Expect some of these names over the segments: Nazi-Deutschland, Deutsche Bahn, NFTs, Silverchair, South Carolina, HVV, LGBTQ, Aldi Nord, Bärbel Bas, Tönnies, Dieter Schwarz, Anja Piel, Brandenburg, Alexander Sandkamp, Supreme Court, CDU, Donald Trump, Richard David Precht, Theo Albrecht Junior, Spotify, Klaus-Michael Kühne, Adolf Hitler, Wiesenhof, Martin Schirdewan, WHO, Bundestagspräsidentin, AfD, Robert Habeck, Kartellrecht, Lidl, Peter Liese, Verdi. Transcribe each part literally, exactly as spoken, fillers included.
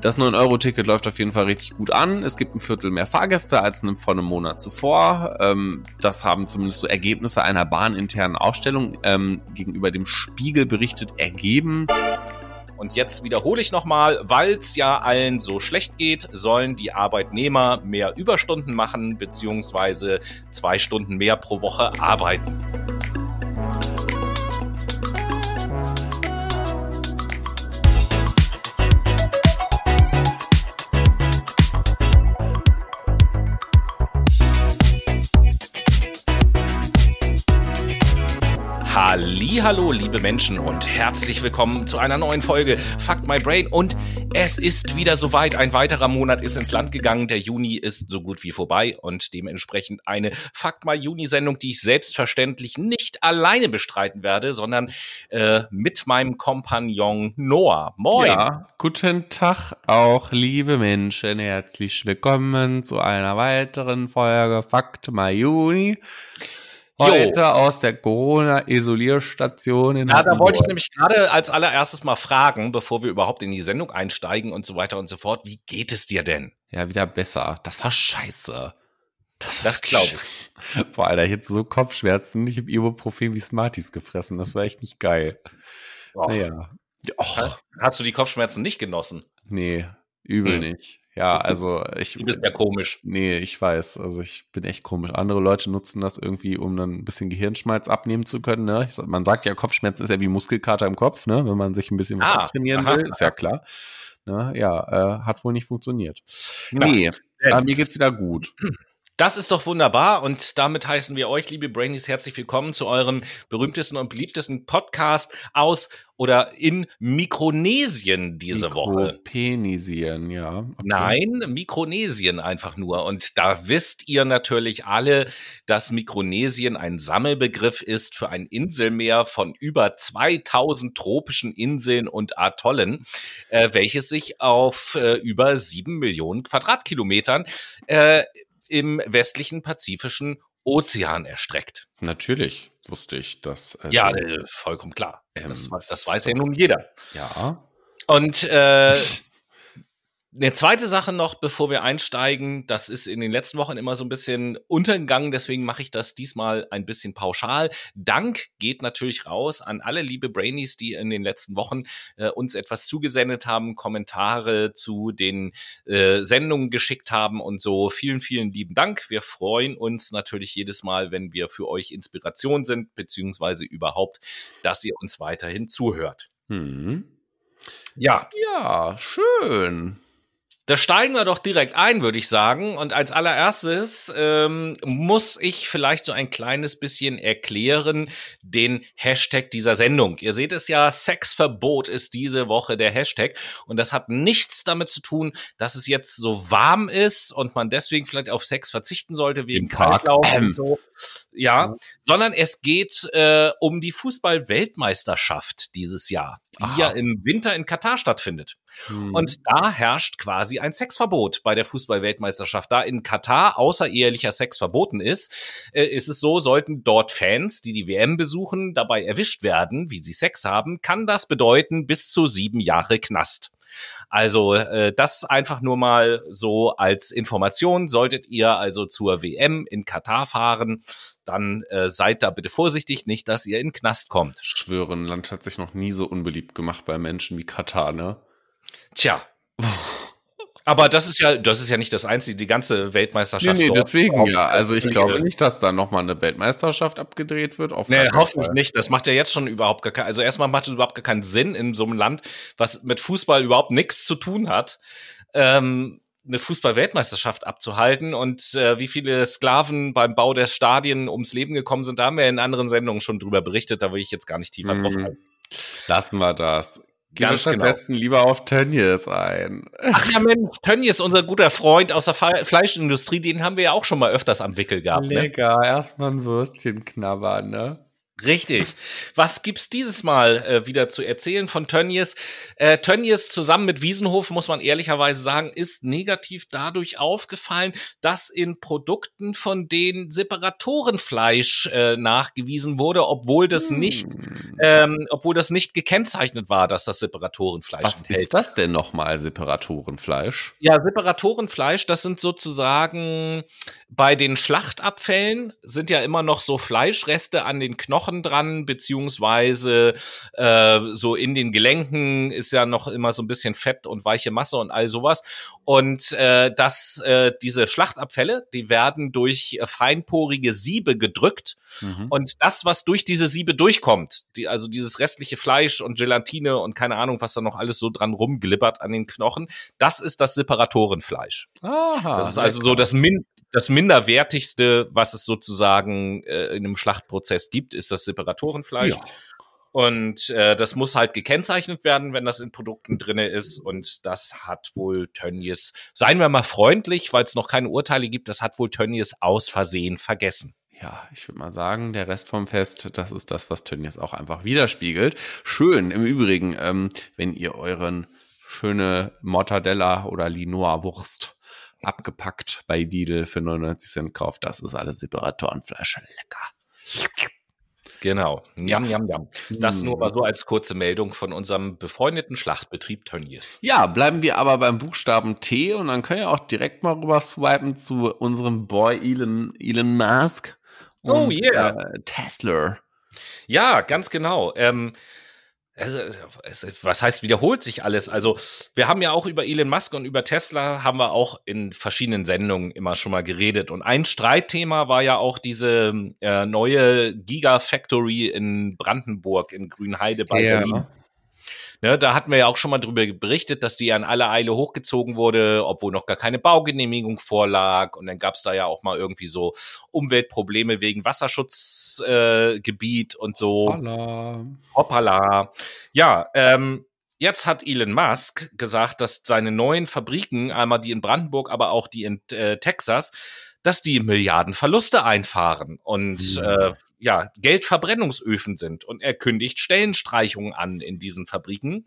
Das neun Euro Ticket läuft auf jeden Fall richtig gut an. Es gibt ein Viertel mehr Fahrgäste als vor einem Monat zuvor. Das haben zumindest so Ergebnisse einer bahninternen Aufstellung gegenüber dem Spiegel berichtet ergeben. Und jetzt wiederhole ich nochmal, weil es ja allen so schlecht geht, sollen die Arbeitnehmer mehr Überstunden machen beziehungsweise zwei Stunden mehr pro Woche arbeiten. Hallihallo, liebe Menschen und herzlich willkommen zu einer neuen Folge Fuck My Brain und es ist wieder soweit. Ein weiterer Monat ist ins Land gegangen, der Juni ist so gut wie vorbei und dementsprechend eine Fuck My Juni-Sendung, die ich selbstverständlich nicht alleine bestreiten werde, sondern äh, mit meinem Kompagnon Noah. Moin! Ja, guten Tag auch, liebe Menschen, herzlich willkommen zu einer weiteren Folge Fuck My Juni. Heute Yo. Aus der Corona-Isolierstation in Brandenburg. Ja, da wollte ich nämlich gerade als allererstes mal fragen, bevor wir überhaupt in die Sendung einsteigen und so weiter und so fort, wie geht es dir denn? Ja, wieder besser. Das war scheiße. Das, das glaube ich. Boah, Alter, ich hätte so Kopfschmerzen. Ich habe Ibuprofen wie Smarties gefressen. Das war echt nicht geil. Och. Naja. Och. Hast du die Kopfschmerzen nicht genossen? Nee, übel hm. nicht. Ja, also ich... Du bist ja komisch. Nee, ich weiß. Also ich bin echt komisch. Andere Leute nutzen das irgendwie, um dann ein bisschen Gehirnschmalz abnehmen zu können. Ne? Ich sag, man sagt ja, Kopfschmerzen ist ja wie Muskelkater im Kopf, ne? Wenn man sich ein bisschen was ah, abtrainieren aha, will. Ist ja klar. Ne? Ja, äh, hat wohl nicht funktioniert. Nee, ja, aber mir geht's wieder gut. Das ist doch wunderbar und damit heißen wir euch, liebe Brainies, herzlich willkommen zu eurem berühmtesten und beliebtesten Podcast aus oder in Mikronesien diese Woche. Mikronesien, ja. Okay. Nein, Mikronesien einfach nur. Und da wisst ihr natürlich alle, dass Mikronesien ein Sammelbegriff ist für ein Inselmeer von über zweitausend tropischen Inseln und Atollen, äh, welches sich auf äh, über sieben Millionen Quadratkilometern äh, im westlichen Pazifischen Ozean erstreckt. Natürlich wusste ich das. Also ja, äh, vollkommen klar. Ähm, das, das weiß ja nun jeder. Ja. Und äh, eine zweite Sache noch, bevor wir einsteigen, das ist in den letzten Wochen immer so ein bisschen untergegangen, deswegen mache ich das diesmal ein bisschen pauschal. Dank geht natürlich raus an alle liebe Brainies, die in den letzten Wochen äh, uns etwas zugesendet haben, Kommentare zu den äh, Sendungen geschickt haben und so. Vielen, vielen lieben Dank. Wir freuen uns natürlich jedes Mal, wenn wir für euch Inspiration sind, beziehungsweise überhaupt, dass ihr uns weiterhin zuhört. Hm. Ja. Ja, schön. Da steigen wir doch direkt ein, würde ich sagen. Und als allererstes ähm, muss ich vielleicht so ein kleines bisschen erklären den Hashtag dieser Sendung. Ihr seht es ja, Sexverbot ist diese Woche der Hashtag. Und das hat nichts damit zu tun, dass es jetzt so warm ist und man deswegen vielleicht auf Sex verzichten sollte, wegen Kreislauf und so. Ja, sondern es geht äh, um die Fußball-Weltmeisterschaft dieses Jahr, die Aha. ja im Winter in Katar stattfindet. Hm. Und da herrscht quasi ein Sexverbot bei der Fußball-Weltmeisterschaft. Da in Katar außerehelicher Sex verboten ist, äh, ist es so, sollten dort Fans, die die W M besuchen, dabei erwischt werden, wie sie Sex haben, kann das bedeuten bis zu sieben Jahre Knast. Also äh, das einfach nur mal so als Information. Solltet ihr also zur W M in Katar fahren, dann äh, seid da bitte vorsichtig, nicht, dass ihr in den Knast kommt. Ich schwöre, ein Land hat sich noch nie so unbeliebt gemacht bei Menschen wie Katar, ne? Tja, aber das ist ja, das ist ja nicht das Einzige, die ganze Weltmeisterschaft. Nee, nee, deswegen ja. Also ich glaube nicht, dass da nochmal eine Weltmeisterschaft abgedreht wird. Auf nee, hoffentlich nicht. Das macht ja jetzt schon überhaupt gar keinen, also erstmal macht es überhaupt gar keinen Sinn in so einem Land, was mit Fußball überhaupt nichts zu tun hat, ähm, eine Fußball-Weltmeisterschaft abzuhalten und äh, wie viele Sklaven beim Bau der Stadien ums Leben gekommen sind, da haben wir in anderen Sendungen schon drüber berichtet, da will ich jetzt gar nicht tiefer drauf eingehen. Lassen wir das. Ganz genau. Besten lieber auf Tönnies ein. Ach ja, Mensch, Tönnies, unser guter Freund aus der Fe- Fleischindustrie, den haben wir ja auch schon mal öfters am Wickel gehabt. Lecker, ne? Erstmal ein Würstchen knabbern, ne? Richtig. Was gibt's dieses Mal äh, wieder zu erzählen von Tönnies? Äh, Tönnies zusammen mit Wiesenhof, muss man ehrlicherweise sagen, ist negativ dadurch aufgefallen, dass in Produkten von denen Separatorenfleisch äh, nachgewiesen wurde, obwohl das hm. nicht, ähm, obwohl das nicht gekennzeichnet war, dass das Separatorenfleisch Was enthält. Was ist das denn nochmal, Separatorenfleisch? Ja, Separatorenfleisch, das sind sozusagen bei den Schlachtabfällen sind ja immer noch so Fleischreste an den Knochen dran, beziehungsweise äh, so in den Gelenken ist ja noch immer so ein bisschen Fett und weiche Masse und all sowas. Und äh, dass äh, diese Schlachtabfälle, die werden durch äh, feinporige Siebe gedrückt. Mhm. Und das, was durch diese Siebe durchkommt, die, also dieses restliche Fleisch und Gelatine und keine Ahnung, was da noch alles so dran rumglibbert an den Knochen, das ist das Separatorenfleisch. Aha, das ist also so das Min- das Minderwertigste, was es sozusagen äh, in einem Schlachtprozess gibt, ist das Separatorenfleisch. Ja. Und äh, das muss halt gekennzeichnet werden, wenn das in Produkten drin ist. Und das hat wohl Tönnies, seien wir mal freundlich, weil es noch keine Urteile gibt, das hat wohl Tönnies aus Versehen vergessen. Ja, ich würde mal sagen, der Rest vom Fest, das ist das, was Tönnies auch einfach widerspiegelt. Schön, im Übrigen, ähm, wenn ihr euren schöne Mortadella oder Linoa-Wurst abgepackt bei Lidl für neunundneunzig Cent kauft, das ist alles Separatorenfleisch. Lecker. Genau. Jam, jam, jam. Das nur mal so als kurze Meldung von unserem befreundeten Schlachtbetrieb Tönnies. Ja, bleiben wir aber beim Buchstaben T und dann können wir auch direkt mal rüber swipen zu unserem Boy Elon, Elon Musk. Und, oh yeah. Äh, Tesla. Ja, ganz genau. Ähm, Es, es, was heißt, wiederholt sich alles? Also wir haben ja auch über Elon Musk und über Tesla haben wir auch in verschiedenen Sendungen immer schon mal geredet. Und ein Streitthema war ja auch diese äh, neue Gigafactory in Brandenburg, in Grünheide bei ja. Berlin. Ne, da hatten wir ja auch schon mal drüber berichtet, dass die ja in aller Eile hochgezogen wurde, obwohl noch gar keine Baugenehmigung vorlag. Und dann gab es da ja auch mal irgendwie so Umweltprobleme wegen Wasserschutzgebiet äh, und so. Hoppala. Hoppala. Ja, ähm, jetzt hat Elon Musk gesagt, dass seine neuen Fabriken, einmal die in Brandenburg, aber auch die in äh, Texas, dass die Milliardenverluste einfahren und ja. Äh, ja Geldverbrennungsöfen sind. Und er kündigt Stellenstreichungen an in diesen Fabriken,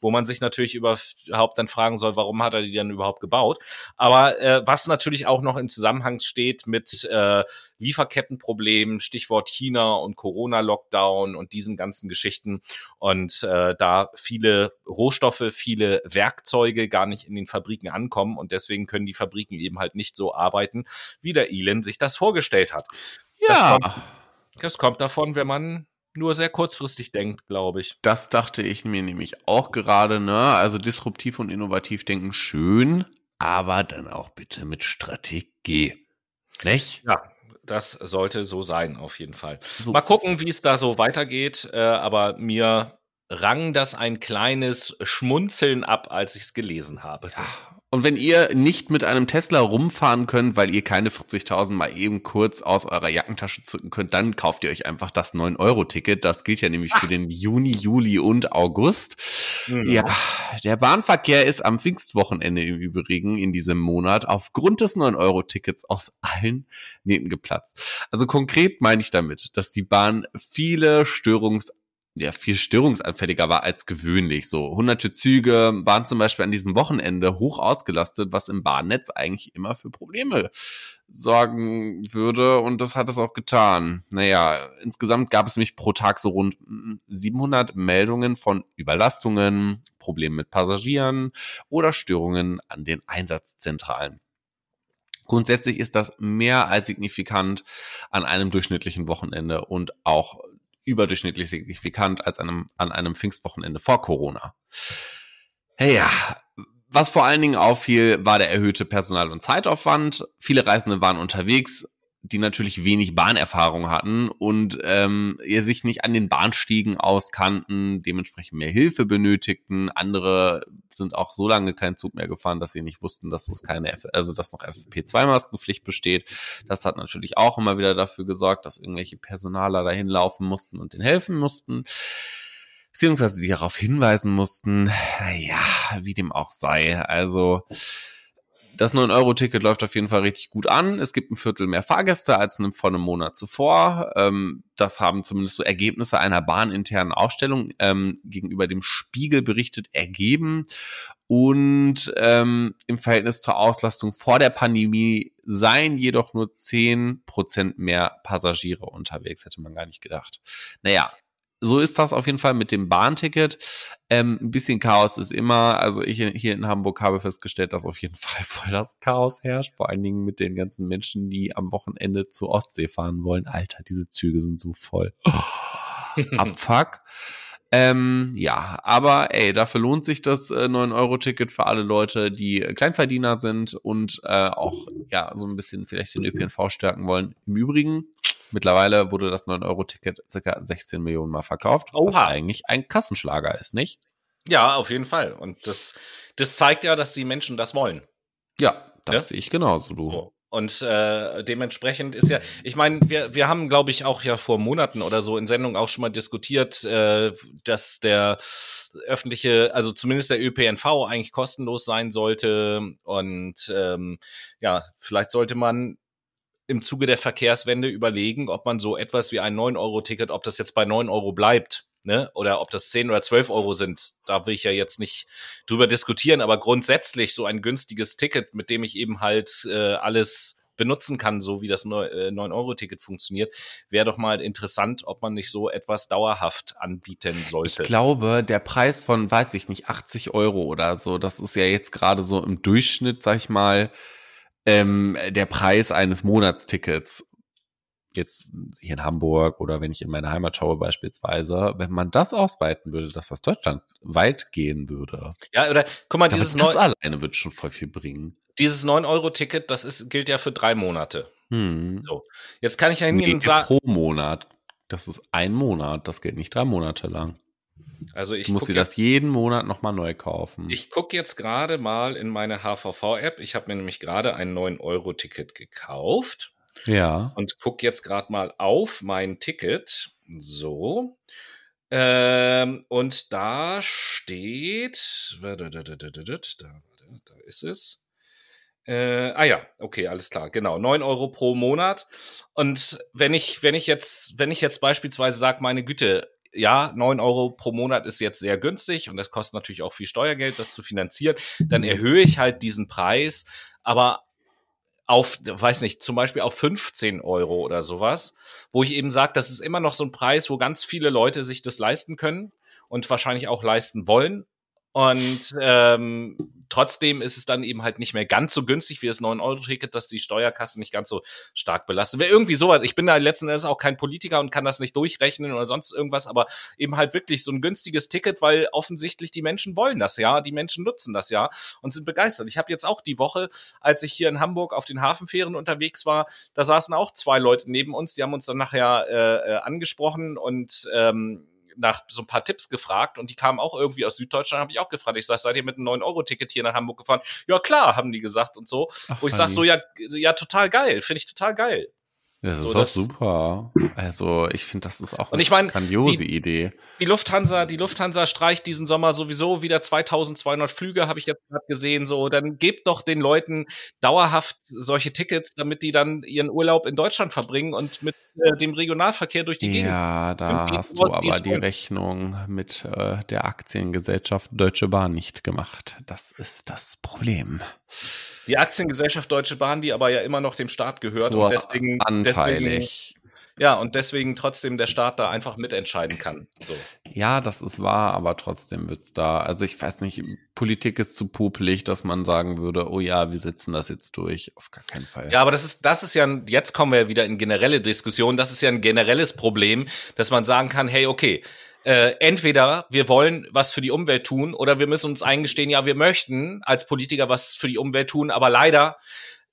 wo man sich natürlich überhaupt dann fragen soll, warum hat er die denn überhaupt gebaut? Aber äh, was natürlich auch noch im Zusammenhang steht mit äh, Lieferkettenproblemen, Stichwort China und Corona-Lockdown und diesen ganzen Geschichten. Und äh, da viele Rohstoffe, viele Werkzeuge gar nicht in den Fabriken ankommen. Und deswegen können die Fabriken eben halt nicht so arbeiten, wie der Elon sich das vorgestellt hat. Ja. Das kommt, das kommt davon, wenn man nur sehr kurzfristig denkt, glaube ich. Das dachte ich mir nämlich auch gerade, ne? Also disruptiv und innovativ denken, schön, aber dann auch bitte mit Strategie. Nicht? Ja, das sollte so sein, auf jeden Fall. So, mal gucken, wie es da so weitergeht, äh, aber mir rang das ein kleines Schmunzeln ab, als ich es gelesen habe. Ja. Und wenn ihr nicht mit einem Tesla rumfahren könnt, weil ihr keine vierzigtausend mal eben kurz aus eurer Jackentasche zücken könnt, dann kauft ihr euch einfach das neun Euro Ticket. Das gilt ja nämlich Ach. für den Juni, Juli und August. Mhm. Ja, der Bahnverkehr ist am Pfingstwochenende im Übrigen in diesem Monat aufgrund des neun Euro Tickets aus allen Nähten geplatzt. Also konkret meine ich damit, dass die Bahn viele Störungs ja viel störungsanfälliger war als gewöhnlich. So hunderte Züge waren zum Beispiel an diesem Wochenende hoch ausgelastet, was im Bahnnetz eigentlich immer für Probleme sorgen würde. Und das hat es auch getan. Naja, insgesamt gab es nämlich pro Tag so rund siebenhundert Meldungen von Überlastungen, Problemen mit Passagieren oder Störungen an den Einsatzzentralen. Grundsätzlich ist das mehr als signifikant an einem durchschnittlichen Wochenende und auch überdurchschnittlich signifikant als einem, an einem Pfingstwochenende vor Corona. Hey, ja, was vor allen Dingen auffiel, war der erhöhte Personal- und Zeitaufwand. Viele Reisende waren unterwegs, die natürlich wenig Bahnerfahrung hatten und ähm, sich nicht an den Bahnstiegen auskannten, dementsprechend mehr Hilfe benötigten. Andere sind auch so lange keinen Zug mehr gefahren, dass sie nicht wussten, dass es keine F- also dass noch F F P zwei Maskenpflicht besteht. Das hat natürlich auch immer wieder dafür gesorgt, dass irgendwelche Personaler dahin laufen mussten und denen helfen mussten, beziehungsweise die darauf hinweisen mussten. Ja, wie dem auch sei. Also Das neun Euro Ticket läuft auf jeden Fall richtig gut an. Es gibt ein Viertel mehr Fahrgäste als vor einem Monat zuvor. Das haben zumindest so Ergebnisse einer bahninternen Aufstellung gegenüber dem Spiegel berichtet ergeben. Und ähm, im Verhältnis zur Auslastung vor der Pandemie seien jedoch nur zehn Prozent mehr Passagiere unterwegs, hätte man gar nicht gedacht. Naja, so ist das auf jeden Fall mit dem Bahnticket. Ähm, ein bisschen Chaos ist immer, also ich hier in Hamburg habe festgestellt, dass auf jeden Fall voll das Chaos herrscht, vor allen Dingen mit den ganzen Menschen, die am Wochenende zur Ostsee fahren wollen. Alter, diese Züge sind so voll. Oh, Abfuck. Ähm, ja, aber ey, dafür lohnt sich das äh, neun Euro Ticket für alle Leute, die Kleinverdiener sind und äh, auch ja so ein bisschen vielleicht den Ö P N V stärken wollen. Im Übrigen, mittlerweile wurde das neun Euro Ticket circa sechzehn Millionen Mal verkauft, was Oha. eigentlich ein Kassenschlager ist, nicht? Ja, auf jeden Fall. Und das, das zeigt ja, dass die Menschen das wollen. Ja, das ja? sehe ich genauso, du. So. Und äh, dementsprechend ist ja, ich meine, wir wir haben, glaube ich, auch ja vor Monaten oder so in Sendungen auch schon mal diskutiert, äh, dass der öffentliche, also zumindest der Ö P N V eigentlich kostenlos sein sollte. Und ähm, ja, vielleicht sollte man im Zuge der Verkehrswende überlegen, ob man so etwas wie ein neun Euro Ticket, ob das jetzt bei neun Euro bleibt, ne? Oder ob das zehn oder zwölf Euro sind. Da will ich ja jetzt nicht drüber diskutieren, aber grundsätzlich so ein günstiges Ticket, mit dem ich eben halt äh, alles benutzen kann, so wie das neun Euro Ticket funktioniert, wäre doch mal interessant, ob man nicht so etwas dauerhaft anbieten sollte. Ich glaube, der Preis von, weiß ich nicht, achtzig Euro oder so, das ist ja jetzt gerade so im Durchschnitt, sag ich mal, ähm, der Preis eines Monatstickets. Jetzt hier in Hamburg oder wenn ich in meine Heimat schaue beispielsweise, wenn man das ausweiten würde, dass das deutschlandweit gehen würde. Ja, oder guck mal, dieses neun... Das alleine wird schon voll viel bringen. Dieses neun Euro Ticket, das ist gilt ja für drei Monate. Hm. So, jetzt kann ich ja hingehen nee, und sagen... pro Monat. Das ist ein Monat, das gilt nicht drei Monate lang. Also ich muss dir das jeden Monat nochmal neu kaufen. Ich gucke jetzt gerade mal in meine H V V App. Ich habe mir nämlich gerade ein neun Euro Ticket gekauft. Ja. Und guck jetzt gerade mal auf mein Ticket. So. Ähm, und da steht. Da, da, da, da, da, da ist es. Äh, ah ja, okay, alles klar, genau. neun Euro pro Monat. Und wenn ich, wenn ich jetzt, wenn ich jetzt beispielsweise sage, meine Güte, ja, neun Euro pro Monat ist jetzt sehr günstig und das kostet natürlich auch viel Steuergeld, das zu finanzieren, dann erhöhe ich halt diesen Preis, aber auf, weiß nicht, zum Beispiel auf fünfzehn Euro oder sowas, wo ich eben sage, das ist immer noch so ein Preis, wo ganz viele Leute sich das leisten können und wahrscheinlich auch leisten wollen. Und ähm, trotzdem ist es dann eben halt nicht mehr ganz so günstig wie das neun Euro Ticket, dass die Steuerkasse nicht ganz so stark belastet wäre. Irgendwie sowas. Ich bin da letzten Endes auch kein Politiker und kann das nicht durchrechnen oder sonst irgendwas, aber eben halt wirklich so ein günstiges Ticket, weil offensichtlich die Menschen wollen das ja, die Menschen nutzen das ja und sind begeistert. Ich habe jetzt auch die Woche, als ich hier in Hamburg auf den Hafenfähren unterwegs war, da saßen auch zwei Leute neben uns, die haben uns dann nachher äh, angesprochen und ähm, nach so ein paar Tipps gefragt und die kamen auch irgendwie aus Süddeutschland, habe ich auch gefragt. Ich sage, seid ihr mit einem neun Euro Ticket hier nach Hamburg gefahren? Ja, klar, haben die gesagt und so. Ach, wo ich sage so, ja, ja, total geil, finde ich total geil. Ja, das so, ist doch das, super. Also ich finde, das ist auch eine ich mein, grandiose die, Idee. Die Lufthansa, die Lufthansa streicht diesen Sommer sowieso wieder zweitausendzweihundert Flüge, habe ich jetzt gerade gesehen. So, dann gebt doch den Leuten dauerhaft solche Tickets, damit die dann ihren Urlaub in Deutschland verbringen und mit äh, dem Regionalverkehr durch die Gegend. Ja, da hast du aber die Rechnung mit äh, der Aktiengesellschaft Deutsche Bahn nicht gemacht. Das ist das Problem. Die Aktiengesellschaft Deutsche Bahn, die aber ja immer noch dem Staat gehört so und deswegen anteilig. Deswegen, ja, und deswegen trotzdem der Staat da einfach mitentscheiden kann. So. Ja, das ist wahr, aber trotzdem wird's da. Also ich weiß nicht, Politik ist zu popelig, dass man sagen würde, oh ja, wir setzen das jetzt durch. Auf gar keinen Fall. Ja, aber das ist, das ist ja, ein, jetzt kommen wir ja wieder in generelle Diskussionen, das ist ja ein generelles Problem, dass man sagen kann, hey, okay, Äh, entweder wir wollen was für die Umwelt tun oder wir müssen uns eingestehen, ja, wir möchten als Politiker was für die Umwelt tun, aber leider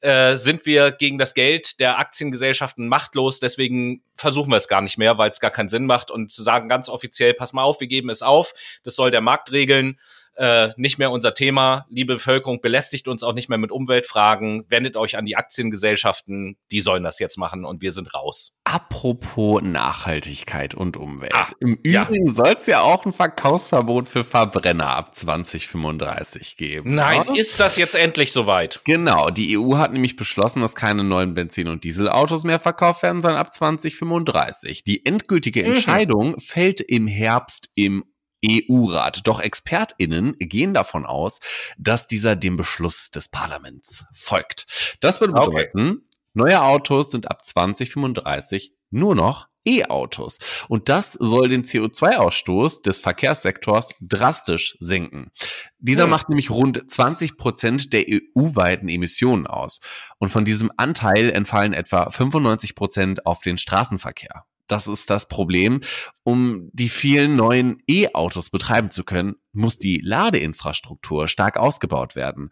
äh, sind wir gegen das Geld der Aktiengesellschaften machtlos, deswegen versuchen wir es gar nicht mehr, weil es gar keinen Sinn macht und zu sagen ganz offiziell, pass mal auf, wir geben es auf, das soll der Markt regeln, äh, nicht mehr unser Thema. Liebe Bevölkerung, belästigt uns auch nicht mehr mit Umweltfragen. Wendet euch an die Aktiengesellschaften, die sollen das jetzt machen und wir sind raus. Apropos Nachhaltigkeit und Umwelt. Ach, im Übrigen ja. soll es ja auch ein Verkaufsverbot für Verbrenner ab zwanzig fünfunddreißig geben. Nein, oder? Ist das jetzt endlich soweit? Genau, die E U hat nämlich beschlossen, dass keine neuen Benzin- und Dieselautos mehr verkauft werden sollen ab zwanzig fünfunddreißig. Die endgültige Entscheidung mhm. fällt im Herbst im E U-Rat. Doch ExpertInnen gehen davon aus, dass dieser dem Beschluss des Parlaments folgt. Das würde bedeuten, okay. neue Autos sind ab zwanzig fünfunddreißig nur noch E-Autos. Und das soll den C O zwei Ausstoß des Verkehrssektors drastisch senken. Dieser hm. macht nämlich rund zwanzig Prozent der E U-weiten Emissionen aus. Und von diesem Anteil entfallen etwa fünfundneunzig Prozent auf den Straßenverkehr. Das ist das Problem. Um die vielen neuen E-Autos betreiben zu können, muss die Ladeinfrastruktur stark ausgebaut werden.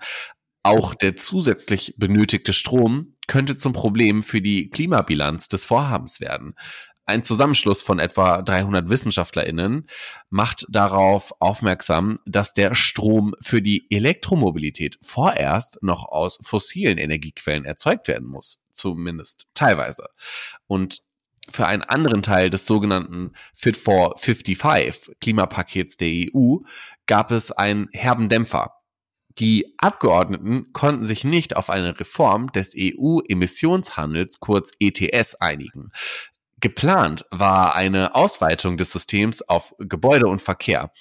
Auch der zusätzlich benötigte Strom könnte zum Problem für die Klimabilanz des Vorhabens werden. Ein Zusammenschluss von etwa dreihundert WissenschaftlerInnen macht darauf aufmerksam, dass der Strom für die Elektromobilität vorerst noch aus fossilen Energiequellen erzeugt werden muss, zumindest teilweise. Und für einen anderen Teil des sogenannten Fit for fünfundfünfzig Klimapakets der E U gab es einen herben Dämpfer. Die Abgeordneten konnten sich nicht auf eine Reform des E U-Emissionshandels, kurz E T S, einigen. Geplant war eine Ausweitung des Systems auf Gebäude und Verkehr.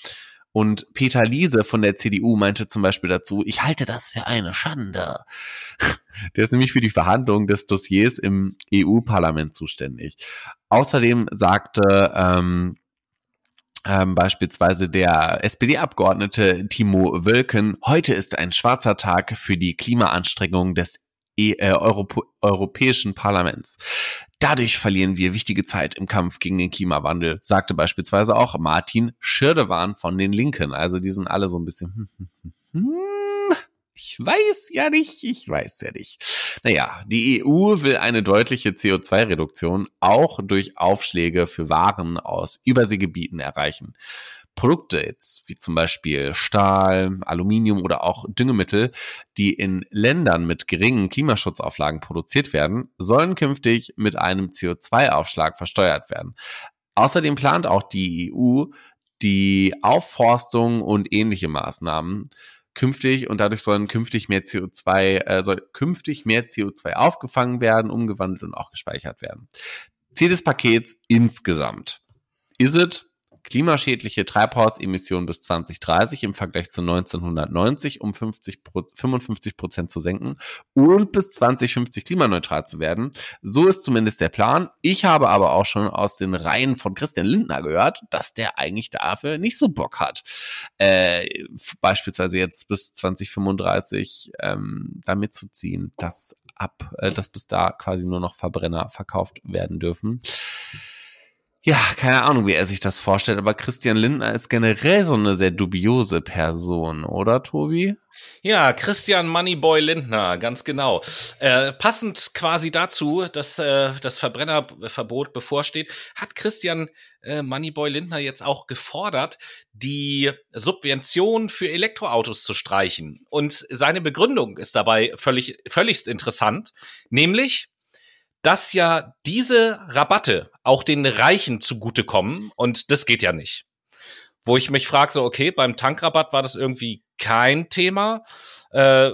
Und Peter Liese von der C D U meinte zum Beispiel dazu, ich halte das für eine Schande. Der ist nämlich für die Verhandlung des Dossiers im E U-Parlament zuständig. Außerdem sagte ähm, ähm, beispielsweise der S P D-Abgeordnete Timo Wölken, heute ist ein schwarzer Tag für die Klimaanstrengungen des e- äh, Europ- Europäischen Parlaments. Dadurch verlieren wir wichtige Zeit im Kampf gegen den Klimawandel, sagte beispielsweise auch Martin Schirdewan von den Linken. Also die sind alle so ein bisschen, ich weiß ja nicht, ich weiß ja nicht. Naja, die E U will eine deutliche C O zwei Reduktion auch durch Aufschläge für Waren aus Überseegebieten erreichen. Produkte jetzt, wie zum Beispiel Stahl, Aluminium oder auch Düngemittel, die in Ländern mit geringen Klimaschutzauflagen produziert werden, sollen künftig mit einem C O zwei Aufschlag versteuert werden. Außerdem plant auch die E U, die Aufforstung und ähnliche Maßnahmen künftig, und dadurch sollen künftig mehr C O zwei, äh, soll künftig mehr C O zwei aufgefangen werden, umgewandelt und auch gespeichert werden. Ziel des Pakets insgesamt ist es, klimaschädliche Treibhausemissionen bis zwanzig dreißig im Vergleich zu neunzehnhundertneunzig um fünfundfünfzig Prozent zu senken und bis zwanzig fünfzig klimaneutral zu werden. So ist zumindest der Plan. Ich habe aber auch schon aus den Reihen von Christian Lindner gehört, dass der eigentlich dafür nicht so Bock hat. Äh, beispielsweise jetzt bis zwanzig fünfunddreißig ähm, damit zu ziehen, dass ab, äh, dass bis da quasi nur noch Verbrenner verkauft werden dürfen. Ja, keine Ahnung, wie er sich das vorstellt, aber Christian Lindner ist generell so eine sehr dubiose Person, oder, Tobi? Ja, Christian Moneyboy Lindner, ganz genau. Äh, passend quasi dazu, dass äh, das Verbrennerverbot bevorsteht, hat Christian äh, Moneyboy Lindner jetzt auch gefordert, die Subvention für Elektroautos zu streichen. Und seine Begründung ist dabei völlig völligst interessant, nämlich, dass ja diese Rabatte auch den Reichen zugutekommen, und das geht ja nicht. Wo ich mich frage, so okay, beim Tankrabatt war das irgendwie kein Thema. Äh,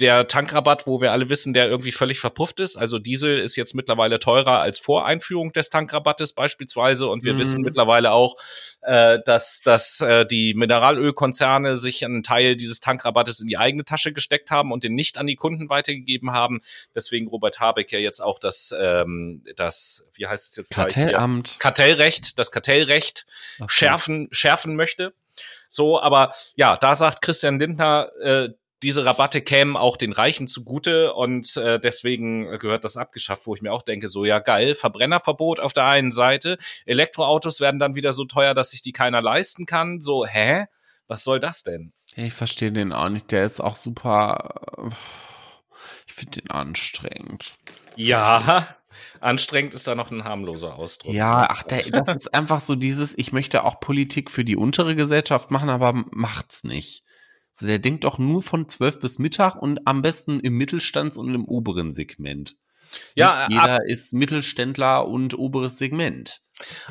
der Tankrabatt, wo wir alle wissen, der irgendwie völlig verpufft ist. Also Diesel ist jetzt mittlerweile teurer als vor Einführung des Tankrabattes beispielsweise. Und wir mhm. wissen mittlerweile auch, äh, dass, dass äh, die Mineralölkonzerne sich einen Teil dieses Tankrabattes in die eigene Tasche gesteckt haben und den nicht an die Kunden weitergegeben haben. Deswegen Robert Habeck ja jetzt auch das, ähm, das wie heißt es jetzt? Kartellamt. Ja, Kartellrecht, das Kartellrecht okay. schärfen, schärfen möchte. So, aber ja, da sagt Christian Lindner, äh, diese Rabatte kämen auch den Reichen zugute, und äh, deswegen gehört das abgeschafft, wo ich mir auch denke, so ja geil, Verbrennerverbot auf der einen Seite, Elektroautos werden dann wieder so teuer, dass sich die keiner leisten kann, so hä, was soll das denn? Ich verstehe den auch nicht, der ist auch super, ich finde den anstrengend. Ja, anstrengend ist da noch ein harmloser Ausdruck. Ja, ach, der, das ist einfach so dieses, ich möchte auch Politik für die untere Gesellschaft machen, aber macht's nicht. Also der denkt doch nur von zwölf bis Mittag und am besten im Mittelstands- und im oberen Segment. Ja, nicht jeder ab- ist Mittelständler und oberes Segment.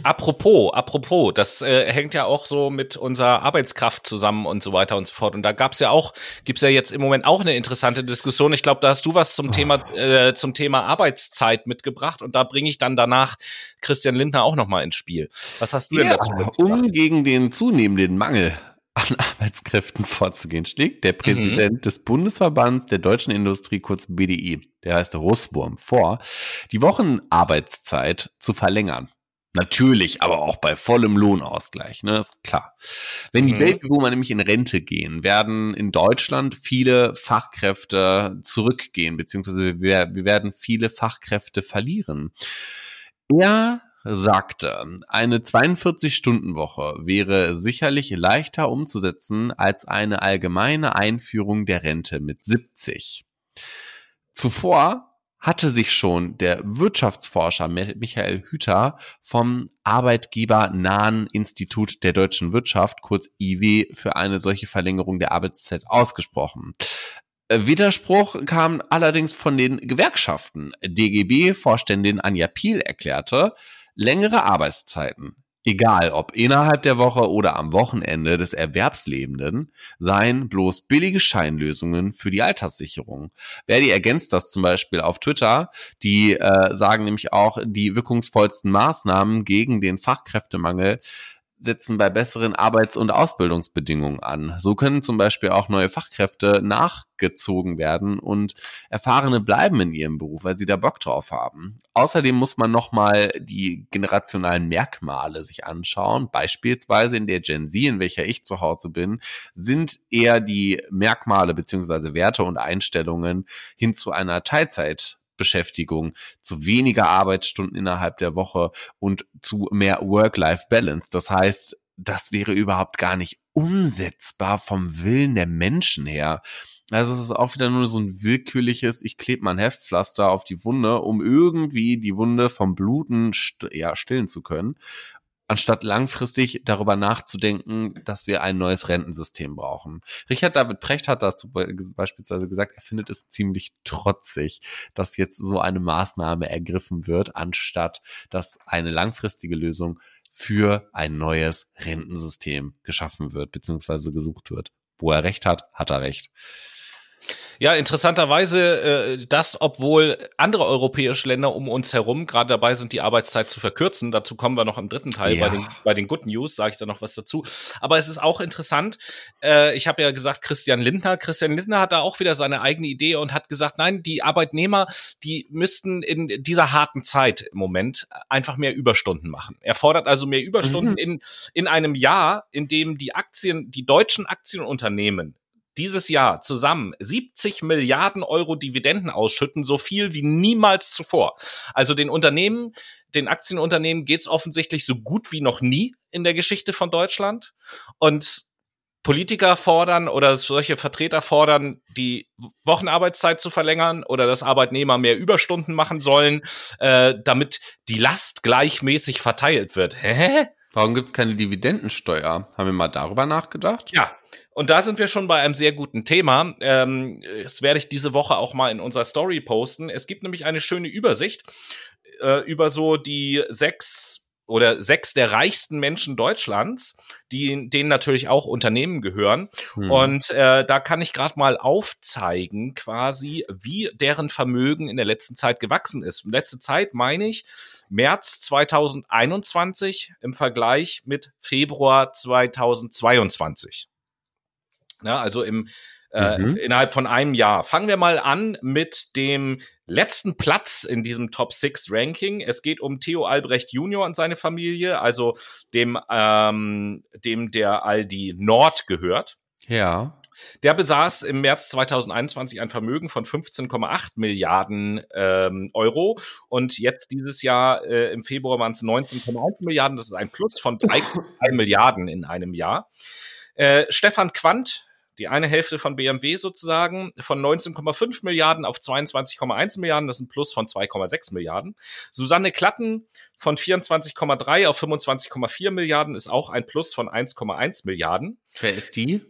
Apropos, apropos, das äh, hängt ja auch so mit unserer Arbeitskraft zusammen und so weiter und so fort. Und da gab's ja auch, gibt's ja jetzt im Moment auch eine interessante Diskussion. Ich glaube, da hast du was zum oh. Thema äh, zum Thema Arbeitszeit mitgebracht und da bringe ich dann danach Christian Lindner auch nochmal ins Spiel. Was hast du ja, denn dazu mitgebracht? Um gegen den zunehmenden Mangel an Arbeitskräften vorzugehen, schlägt der Präsident mhm. des Bundesverbands der deutschen Industrie, kurz B D I, der heißt Russwurm, vor, die Wochenarbeitszeit zu verlängern. Natürlich, aber auch bei vollem Lohnausgleich, ne, ist klar. Wenn die mhm. Babyboomer nämlich in Rente gehen, werden in Deutschland viele Fachkräfte zurückgehen, beziehungsweise wir, wir werden viele Fachkräfte verlieren. Er sagte, eine zweiundvierzig-Stunden-Woche wäre sicherlich leichter umzusetzen als eine allgemeine Einführung der Rente mit siebzig. Zuvor hatte sich schon der Wirtschaftsforscher Michael Hüter vom Arbeitgebernahen Institut der Deutschen Wirtschaft, kurz I W, für eine solche Verlängerung der Arbeitszeit ausgesprochen. Widerspruch kam allerdings von den Gewerkschaften. D G B-Vorständin Anja Piel erklärte, längere Arbeitszeiten, egal ob innerhalb der Woche oder am Wochenende des Erwerbslebenden, seien bloß billige Scheinlösungen für die Alterssicherung. Verdi ergänzt das zum Beispiel auf Twitter. Die äh, sagen nämlich auch, die wirkungsvollsten Maßnahmen gegen den Fachkräftemangel setzen bei besseren Arbeits- und Ausbildungsbedingungen an. So können zum Beispiel auch neue Fachkräfte nachgezogen werden und Erfahrene bleiben in ihrem Beruf, weil sie da Bock drauf haben. Außerdem muss man nochmal die generationalen Merkmale sich anschauen. Beispielsweise in der Gen Z, in welcher ich zu Hause bin, sind eher die Merkmale bzw. Werte und Einstellungen hin zu einer Teilzeit Beschäftigung, zu weniger Arbeitsstunden innerhalb der Woche und zu mehr Work-Life-Balance. Das heißt, das wäre überhaupt gar nicht umsetzbar vom Willen der Menschen her. Also es ist auch wieder nur so ein willkürliches, ich klebe mein Heftpflaster auf die Wunde, um irgendwie die Wunde vom Bluten st- ja, stillen zu können, anstatt langfristig darüber nachzudenken, dass wir ein neues Rentensystem brauchen. Richard David Precht hat dazu beispielsweise gesagt, er findet es ziemlich trotzig, dass jetzt so eine Maßnahme ergriffen wird, anstatt dass eine langfristige Lösung für ein neues Rentensystem geschaffen wird, beziehungsweise gesucht wird. Wo er recht hat, hat er recht. Ja, interessanterweise äh, das, obwohl andere europäische Länder um uns herum gerade dabei sind, die Arbeitszeit zu verkürzen. Dazu kommen wir noch im dritten Teil. Ja. Bei den, bei den Good News sage ich da noch was dazu. Aber es ist auch interessant, äh, ich habe ja gesagt, Christian Lindner. Christian Lindner hat da auch wieder seine eigene Idee und hat gesagt, nein, die Arbeitnehmer, die müssten in dieser harten Zeit im Moment einfach mehr Überstunden machen. Er fordert also mehr Überstunden mhm. in in einem Jahr, in dem die Aktien, die deutschen Aktienunternehmen dieses Jahr zusammen siebzig Milliarden Euro Dividenden ausschütten, so viel wie niemals zuvor. Also den Unternehmen, den Aktienunternehmen geht's offensichtlich so gut wie noch nie in der Geschichte von Deutschland. Und Politiker fordern oder solche Vertreter fordern, die Wochenarbeitszeit zu verlängern oder dass Arbeitnehmer mehr Überstunden machen sollen, äh, damit die Last gleichmäßig verteilt wird. Hä? Warum gibt's keine Dividendensteuer? Haben wir mal darüber nachgedacht? Ja. Und da sind wir schon bei einem sehr guten Thema. Ähm, das werde ich diese Woche auch mal in unserer Story posten. Es gibt nämlich eine schöne Übersicht äh, über so die sechs oder sechs der reichsten Menschen Deutschlands, die denen natürlich auch Unternehmen gehören. Hm. Und äh, da kann ich gerade mal aufzeigen, quasi, wie deren Vermögen in der letzten Zeit gewachsen ist. Letzte Zeit meine ich März zweitausendeinundzwanzig im Vergleich mit Februar zweitausendzweiundzwanzig. Ja, also im äh, mhm. innerhalb von einem Jahr. Fangen wir mal an mit dem letzten Platz in diesem Top-Six-Ranking. Es geht um Theo Albrecht Junior und seine Familie, also dem, ähm, dem der Aldi Nord gehört. Ja. Der besaß im März zweitausendeinundzwanzig ein Vermögen von fünfzehn Komma acht Milliarden ähm, Euro und jetzt dieses Jahr äh, im Februar waren es neunzehn Komma eins Milliarden. Das ist ein Plus von drei Komma drei Milliarden in einem Jahr. Äh, Stefan Quandt, die eine Hälfte von B M W sozusagen von neunzehn Komma fünf Milliarden auf zweiundzwanzig Komma eins Milliarden, das ist ein Plus von zwei Komma sechs Milliarden. Susanne Klatten von vierundzwanzig Komma drei auf fünfundzwanzig Komma vier Milliarden ist auch ein Plus von eins Komma eins Milliarden. Wer ist die?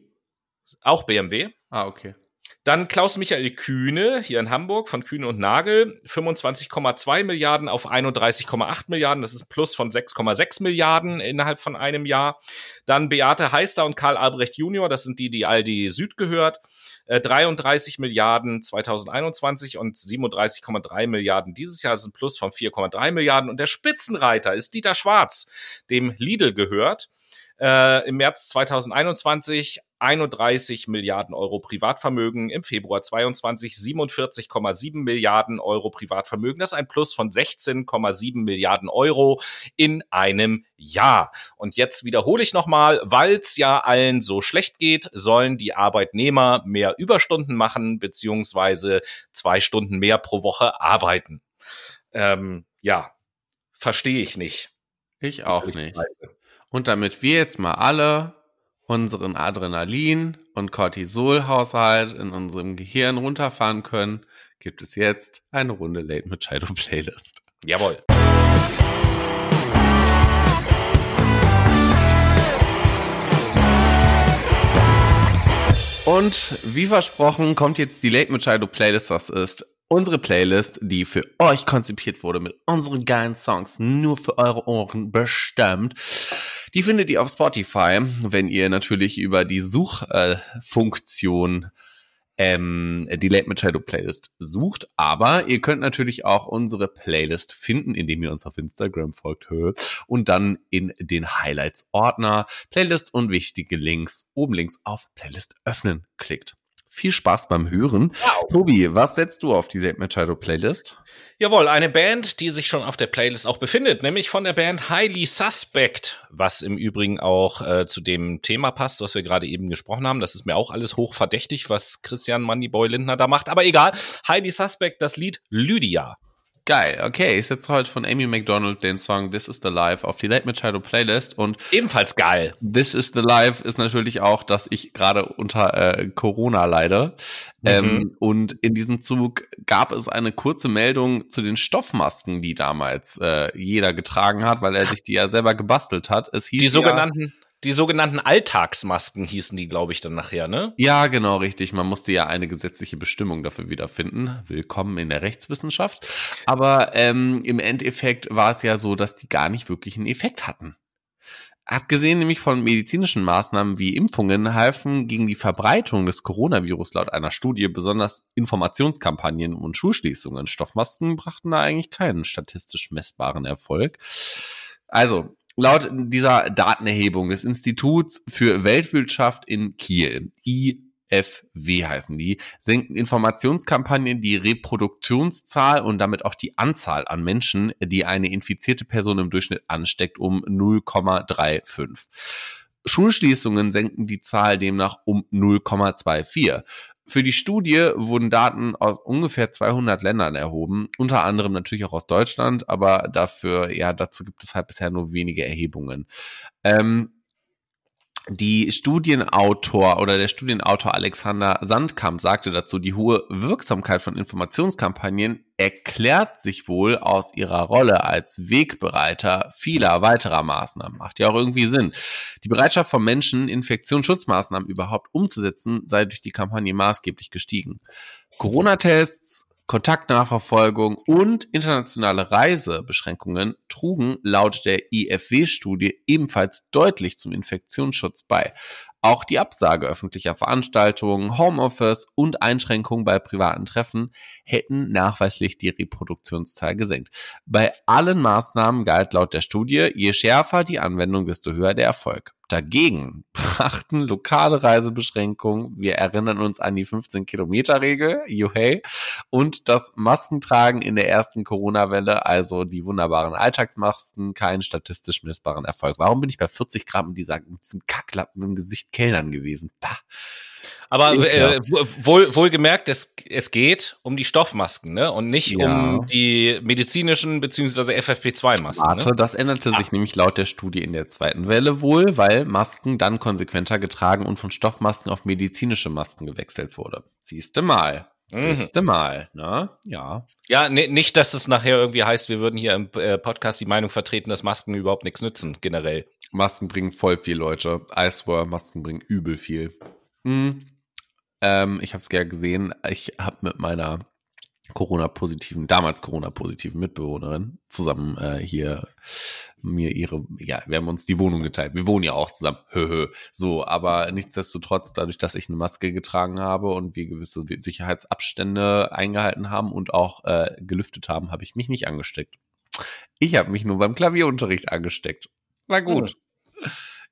Auch B M W. Ah, okay. Dann Klaus-Michael Kühne, hier in Hamburg, von Kühne und Nagel, fünfundzwanzig Komma zwei Milliarden auf einunddreißig Komma acht Milliarden, das ist ein Plus von sechs Komma sechs Milliarden innerhalb von einem Jahr. Dann Beate Heister und Karl Albrecht Junior, das sind die, die Aldi Süd gehört, dreiunddreißig Milliarden zweitausendeinundzwanzig und siebenunddreißig Komma drei Milliarden dieses Jahr, das ist ein Plus von vier Komma drei Milliarden. Und der Spitzenreiter ist Dieter Schwarz, dem Lidl gehört. Äh, im März zweitausendeinundzwanzig einunddreißig Milliarden Euro Privatvermögen, im Februar zweiundzwanzig siebenundvierzig Komma sieben Milliarden Euro Privatvermögen. Das ist ein Plus von sechzehn Komma sieben Milliarden Euro in einem Jahr. Und jetzt wiederhole ich nochmal, weil es ja allen so schlecht geht, sollen die Arbeitnehmer mehr Überstunden machen, beziehungsweise zwei Stunden mehr pro Woche arbeiten. Ähm, ja, verstehe ich nicht. Ich auch nicht. Und damit wir jetzt mal alle unseren Adrenalin- und Cortisolhaushalt in unserem Gehirn runterfahren können, gibt es jetzt eine Runde Late mit Scheido Playlist. Jawohl. Und wie versprochen kommt jetzt die Late mit Scheido Playlist. Das ist unsere Playlist, die für euch konzipiert wurde, mit unseren geilen Songs, nur für eure Ohren bestimmt. Die findet ihr auf Spotify, wenn ihr natürlich über die Suchfunktion äh, ähm, die Late Night Shadow Playlist sucht. Aber ihr könnt natürlich auch unsere Playlist finden, indem ihr uns auf Instagram folgt. Und dann in den Highlights-Ordner Playlist und wichtige Links oben links auf Playlist öffnen klickt. Viel Spaß beim Hören. Wow. Tobi, was setzt du auf die Late Night Shadow Playlist? Jawohl, eine Band, die sich schon auf der Playlist auch befindet, nämlich von der Band Highly Suspect, was im Übrigen auch äh, zu dem Thema passt, was wir gerade eben gesprochen haben. Das ist mir auch alles hochverdächtig, was Christian Moneyboy Lindner da macht, aber egal. Highly Suspect, das Lied Lydia. Geil, okay. Ich setze heute von Amy McDonald den Song This is the Life auf die Late Night Shadow Playlist und ebenfalls geil. This is the Life ist natürlich auch, dass ich gerade unter äh, Corona leide. Mhm. Ähm, und in diesem Zug gab es eine kurze Meldung zu den Stoffmasken, die damals äh, jeder getragen hat, weil er sich die ja selber gebastelt hat. Es hieß die sogenannten... Die sogenannten Alltagsmasken hießen die, glaube ich, dann nachher, ne? Ja, genau, richtig. Man musste ja eine gesetzliche Bestimmung dafür wiederfinden. Willkommen in der Rechtswissenschaft. Aber ähm, im Endeffekt war es ja so, dass die gar nicht wirklich einen Effekt hatten. Abgesehen nämlich von medizinischen Maßnahmen wie Impfungen halfen gegen die Verbreitung des Coronavirus laut einer Studie besonders Informationskampagnen und Schulschließungen. Stoffmasken brachten da eigentlich keinen statistisch messbaren Erfolg. Also, laut dieser Datenerhebung des Instituts für Weltwirtschaft in Kiel, I F W heißen die, senken Informationskampagnen die Reproduktionszahl und damit auch die Anzahl an Menschen, die eine infizierte Person im Durchschnitt ansteckt, um null Komma fünfunddreißig. Schulschließungen senken die Zahl demnach um null Komma vierundzwanzig. Für die Studie wurden Daten aus ungefähr zweihundert Ländern erhoben, unter anderem natürlich auch aus Deutschland, aber dafür, ja, dazu gibt es halt bisher nur wenige Erhebungen. Ähm, die Studienautor oder der Studienautor Alexander Sandkamp sagte dazu, die hohe Wirksamkeit von Informationskampagnen erklärt sich wohl aus ihrer Rolle als Wegbereiter vieler weiterer Maßnahmen. Macht ja auch irgendwie Sinn. Die Bereitschaft von Menschen, Infektionsschutzmaßnahmen überhaupt umzusetzen, sei durch die Kampagne maßgeblich gestiegen. Corona-Tests, Kontaktnachverfolgung und internationale Reisebeschränkungen trugen laut der I F W-Studie ebenfalls deutlich zum Infektionsschutz bei. Auch die Absage öffentlicher Veranstaltungen, Homeoffice und Einschränkungen bei privaten Treffen hätten nachweislich die Reproduktionszahl gesenkt. Bei allen Maßnahmen galt laut der Studie, je schärfer die Anwendung, desto höher der Erfolg. Dagegen brachten lokale Reisebeschränkungen, wir erinnern uns an die fünfzehn Kilometer Regel, juhey, und das Maskentragen in der ersten Corona-Welle, also die wunderbaren Alltagsmasken, keinen statistisch messbaren Erfolg. Warum bin ich bei vierzig Grad mit, dieser, mit diesem Kacklappen im Gesicht Kellnern gewesen? Pah. Aber äh, wohl, wohlgemerkt, es, es geht um die Stoffmasken, ne? Und nicht ja. um die medizinischen bzw. F F P zwei Masken. Warte, ne? Das änderte Ach. sich nämlich laut der Studie in der zweiten Welle wohl, weil Masken dann konsequenter getragen und von Stoffmasken auf medizinische Masken gewechselt wurde. Siehste mal. Siehste mhm. mal, ne? Ja. Ja, ne, nicht, dass es nachher irgendwie heißt, wir würden hier im äh, Podcast die Meinung vertreten, dass Masken überhaupt nichts nützen, generell. Masken bringen voll viel, Leute. I swear, Masken bringen übel viel. Hm. Ähm, ich habe es gerne gesehen. Ich habe mit meiner Corona-positiven, damals Corona-positiven Mitbewohnerin zusammen äh, hier mir ihre, ja, wir haben uns die Wohnung geteilt. Wir wohnen ja auch zusammen. Höhö. So, aber nichtsdestotrotz, dadurch, dass ich eine Maske getragen habe und wir gewisse Sicherheitsabstände eingehalten haben und auch äh, gelüftet haben, habe ich mich nicht angesteckt. Ich habe mich nur beim Klavierunterricht angesteckt. War gut. Mhm.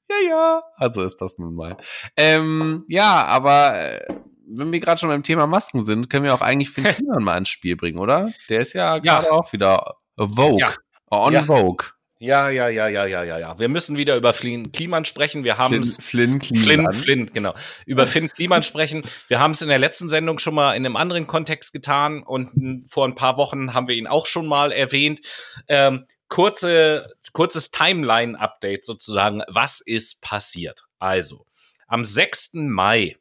Ja, ja. Also ist das nun mal. Ähm, ja, aber wenn wir gerade schon beim Thema Masken sind, können wir auch eigentlich Finn Kliemann mal ins Spiel bringen, oder? Der ist ja, ja. gerade auch wieder Vogue. Ja. On ja. Vogue. Ja, ja, ja, ja, ja, ja, ja. Wir müssen wieder über Finn Kliemann sprechen. Wir haben es. Flynn Kliemann. Flynn, Flynn, genau. Über Finn Kliemann sprechen. Wir haben es in der letzten Sendung schon mal in einem anderen Kontext getan und vor ein paar Wochen haben wir ihn auch schon mal erwähnt. Ähm, kurze, kurzes Timeline-Update sozusagen. Was ist passiert? Also, am sechsten Mai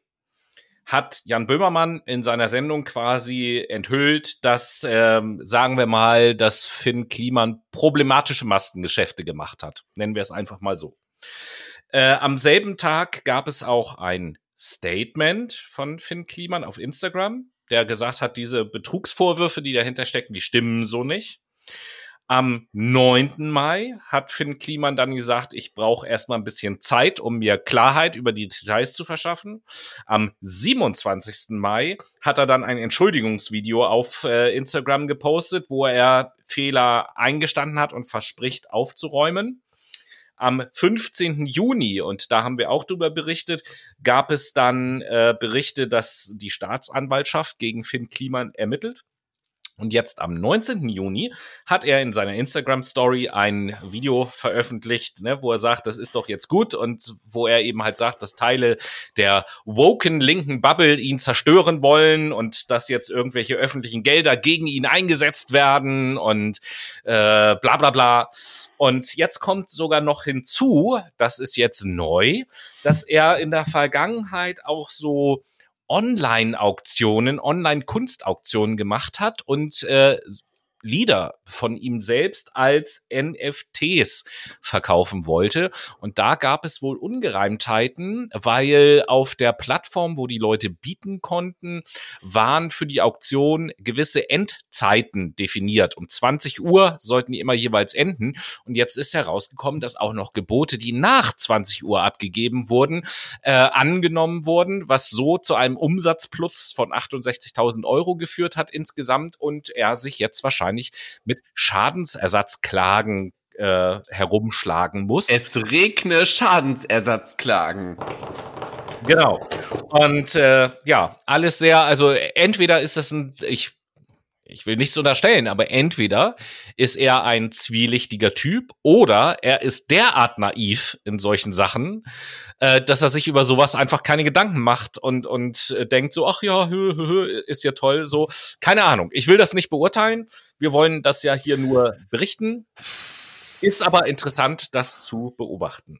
hat Jan Böhmermann in seiner Sendung quasi enthüllt, dass, ähm, sagen wir mal, dass Finn Kliemann problematische Maskengeschäfte gemacht hat. Nennen wir es einfach mal so. Äh, am selben Tag gab es auch ein Statement von Finn Kliemann auf Instagram, der gesagt hat, diese Betrugsvorwürfe, die dahinter stecken, die stimmen so nicht. Am neunten Mai hat Finn Kliemann dann gesagt, ich brauche erstmal ein bisschen Zeit, um mir Klarheit über die Details zu verschaffen. Am siebenundzwanzigsten Mai hat er dann ein Entschuldigungsvideo auf äh, Instagram gepostet, wo er Fehler eingestanden hat und verspricht aufzuräumen. Am fünfzehnten Juni, und da haben wir auch drüber berichtet, gab es dann äh, Berichte, dass die Staatsanwaltschaft gegen Finn Kliemann ermittelt. Und jetzt am neunzehnten Juni hat er in seiner Instagram-Story ein Video veröffentlicht, ne, wo er sagt, das ist doch jetzt gut und wo er eben halt sagt, dass Teile der woken linken Bubble ihn zerstören wollen und dass jetzt irgendwelche öffentlichen Gelder gegen ihn eingesetzt werden und äh, bla bla bla. Und jetzt kommt sogar noch hinzu, das ist jetzt neu, dass er in der Vergangenheit auch so Online-Auktionen, Online-Kunstauktionen gemacht hat und äh, Lieder von ihm selbst als N F Ts verkaufen wollte. Und da gab es wohl Ungereimtheiten, weil auf der Plattform, wo die Leute bieten konnten, waren für die Auktion gewisse Endzeiten definiert. Um zwanzig Uhr sollten die immer jeweils enden. Und jetzt ist herausgekommen, dass auch noch Gebote, die nach zwanzig Uhr abgegeben wurden, äh, angenommen wurden, was so zu einem Umsatzplus von achtundsechzigtausend Euro geführt hat insgesamt und er sich jetzt wahrscheinlich mit Schadensersatzklagen äh, herumschlagen muss. Es regne Schadensersatzklagen. Genau. Und äh, ja, alles sehr, also entweder ist das ein, ich, ich will nichts unterstellen, aber entweder ist er ein zwielichtiger Typ oder er ist derart naiv in solchen Sachen, äh, dass er sich über sowas einfach keine Gedanken macht und, und äh, denkt so, ach ja, hö, hö, hö, ist ja toll, so. Keine Ahnung, ich will das nicht beurteilen. Wir wollen das ja hier nur berichten. Ist aber interessant, das zu beobachten.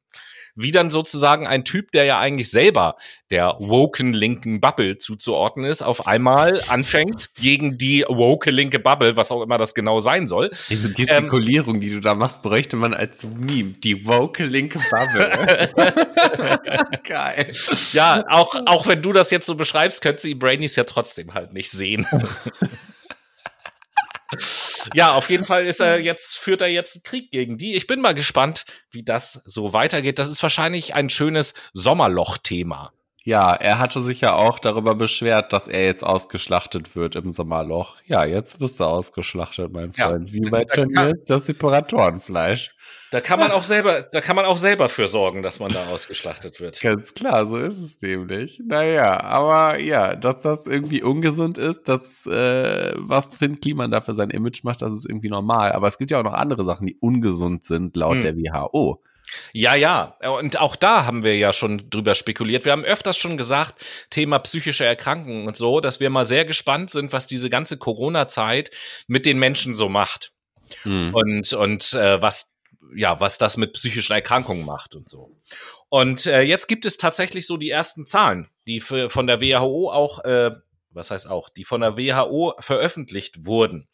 Wie dann sozusagen ein Typ, der ja eigentlich selber der woken linken Bubble zuzuordnen ist, auf einmal anfängt gegen die woke linke Bubble, was auch immer das genau sein soll. Diese Gestikulierung, ähm, die du da machst, bräuchte man als Meme. Die woke linke Bubble. Geil. Ja, auch, auch wenn du das jetzt so beschreibst, könntest du die Brainies ja trotzdem halt nicht sehen. Ja, auf jeden Fall ist er jetzt, führt er jetzt einen Krieg gegen die. Ich bin mal gespannt, wie das so weitergeht. Das ist wahrscheinlich ein schönes Sommerloch-Thema. Ja, er hatte sich ja auch darüber beschwert, dass er jetzt ausgeschlachtet wird im Sommerloch. Ja, jetzt wirst du ausgeschlachtet, mein Freund. Ja, wie bei Tönnies, das Separatorenfleisch. Da kann man auch selber, da kann man auch selber für sorgen, dass man da ausgeschlachtet wird. Ganz klar, so ist es nämlich. Naja, aber ja, dass das irgendwie ungesund ist, dass äh, was Finn Kliemann da für sein Image macht, das ist irgendwie normal. Aber es gibt ja auch noch andere Sachen, die ungesund sind, laut hm. der W H O. Ja, ja. Und auch da haben wir ja schon drüber spekuliert. Wir haben öfters schon gesagt, Thema psychische Erkrankungen und so, dass wir mal sehr gespannt sind, was diese ganze Corona-Zeit mit den Menschen so macht. Hm. Und, und äh, was, ja, was das mit psychischen Erkrankungen macht und so. Und äh, jetzt gibt es tatsächlich so die ersten Zahlen, die für, von der W H O auch, äh, was heißt auch, die von der W H O veröffentlicht wurden.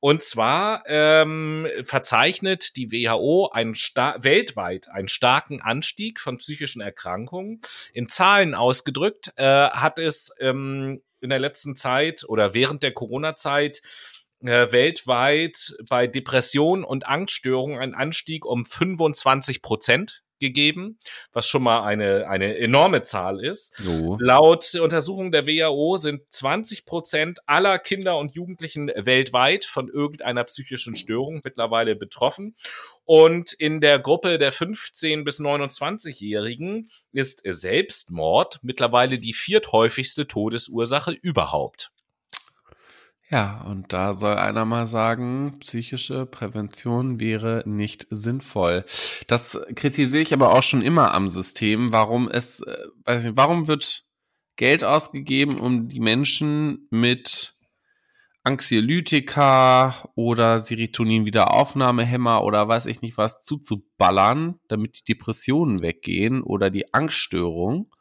Und zwar ähm, verzeichnet die W H O einen sta- weltweit einen starken Anstieg von psychischen Erkrankungen. In Zahlen ausgedrückt äh, hat es ähm, in der letzten Zeit oder während der Corona-Zeit äh, weltweit bei Depressionen und Angststörungen einen Anstieg um fünfundzwanzig Prozent gegeben, was schon mal eine eine enorme Zahl ist. So. Laut Untersuchung der W H O sind zwanzig Prozent aller Kinder und Jugendlichen weltweit von irgendeiner psychischen Störung mittlerweile betroffen. Und in der Gruppe der fünfzehn- bis neunundzwanzigjährigen ist Selbstmord mittlerweile die vierthäufigste Todesursache überhaupt. Ja, und da soll einer mal sagen, psychische Prävention wäre nicht sinnvoll. Das kritisiere ich aber auch schon immer am System. Warum es, weiß nicht, warum wird Geld ausgegeben, um die Menschen mit Anxiolytika oder Serotonin-Wiederaufnahmehemmer oder weiß ich nicht was zuzuballern, damit die Depressionen weggehen oder die Angststörung,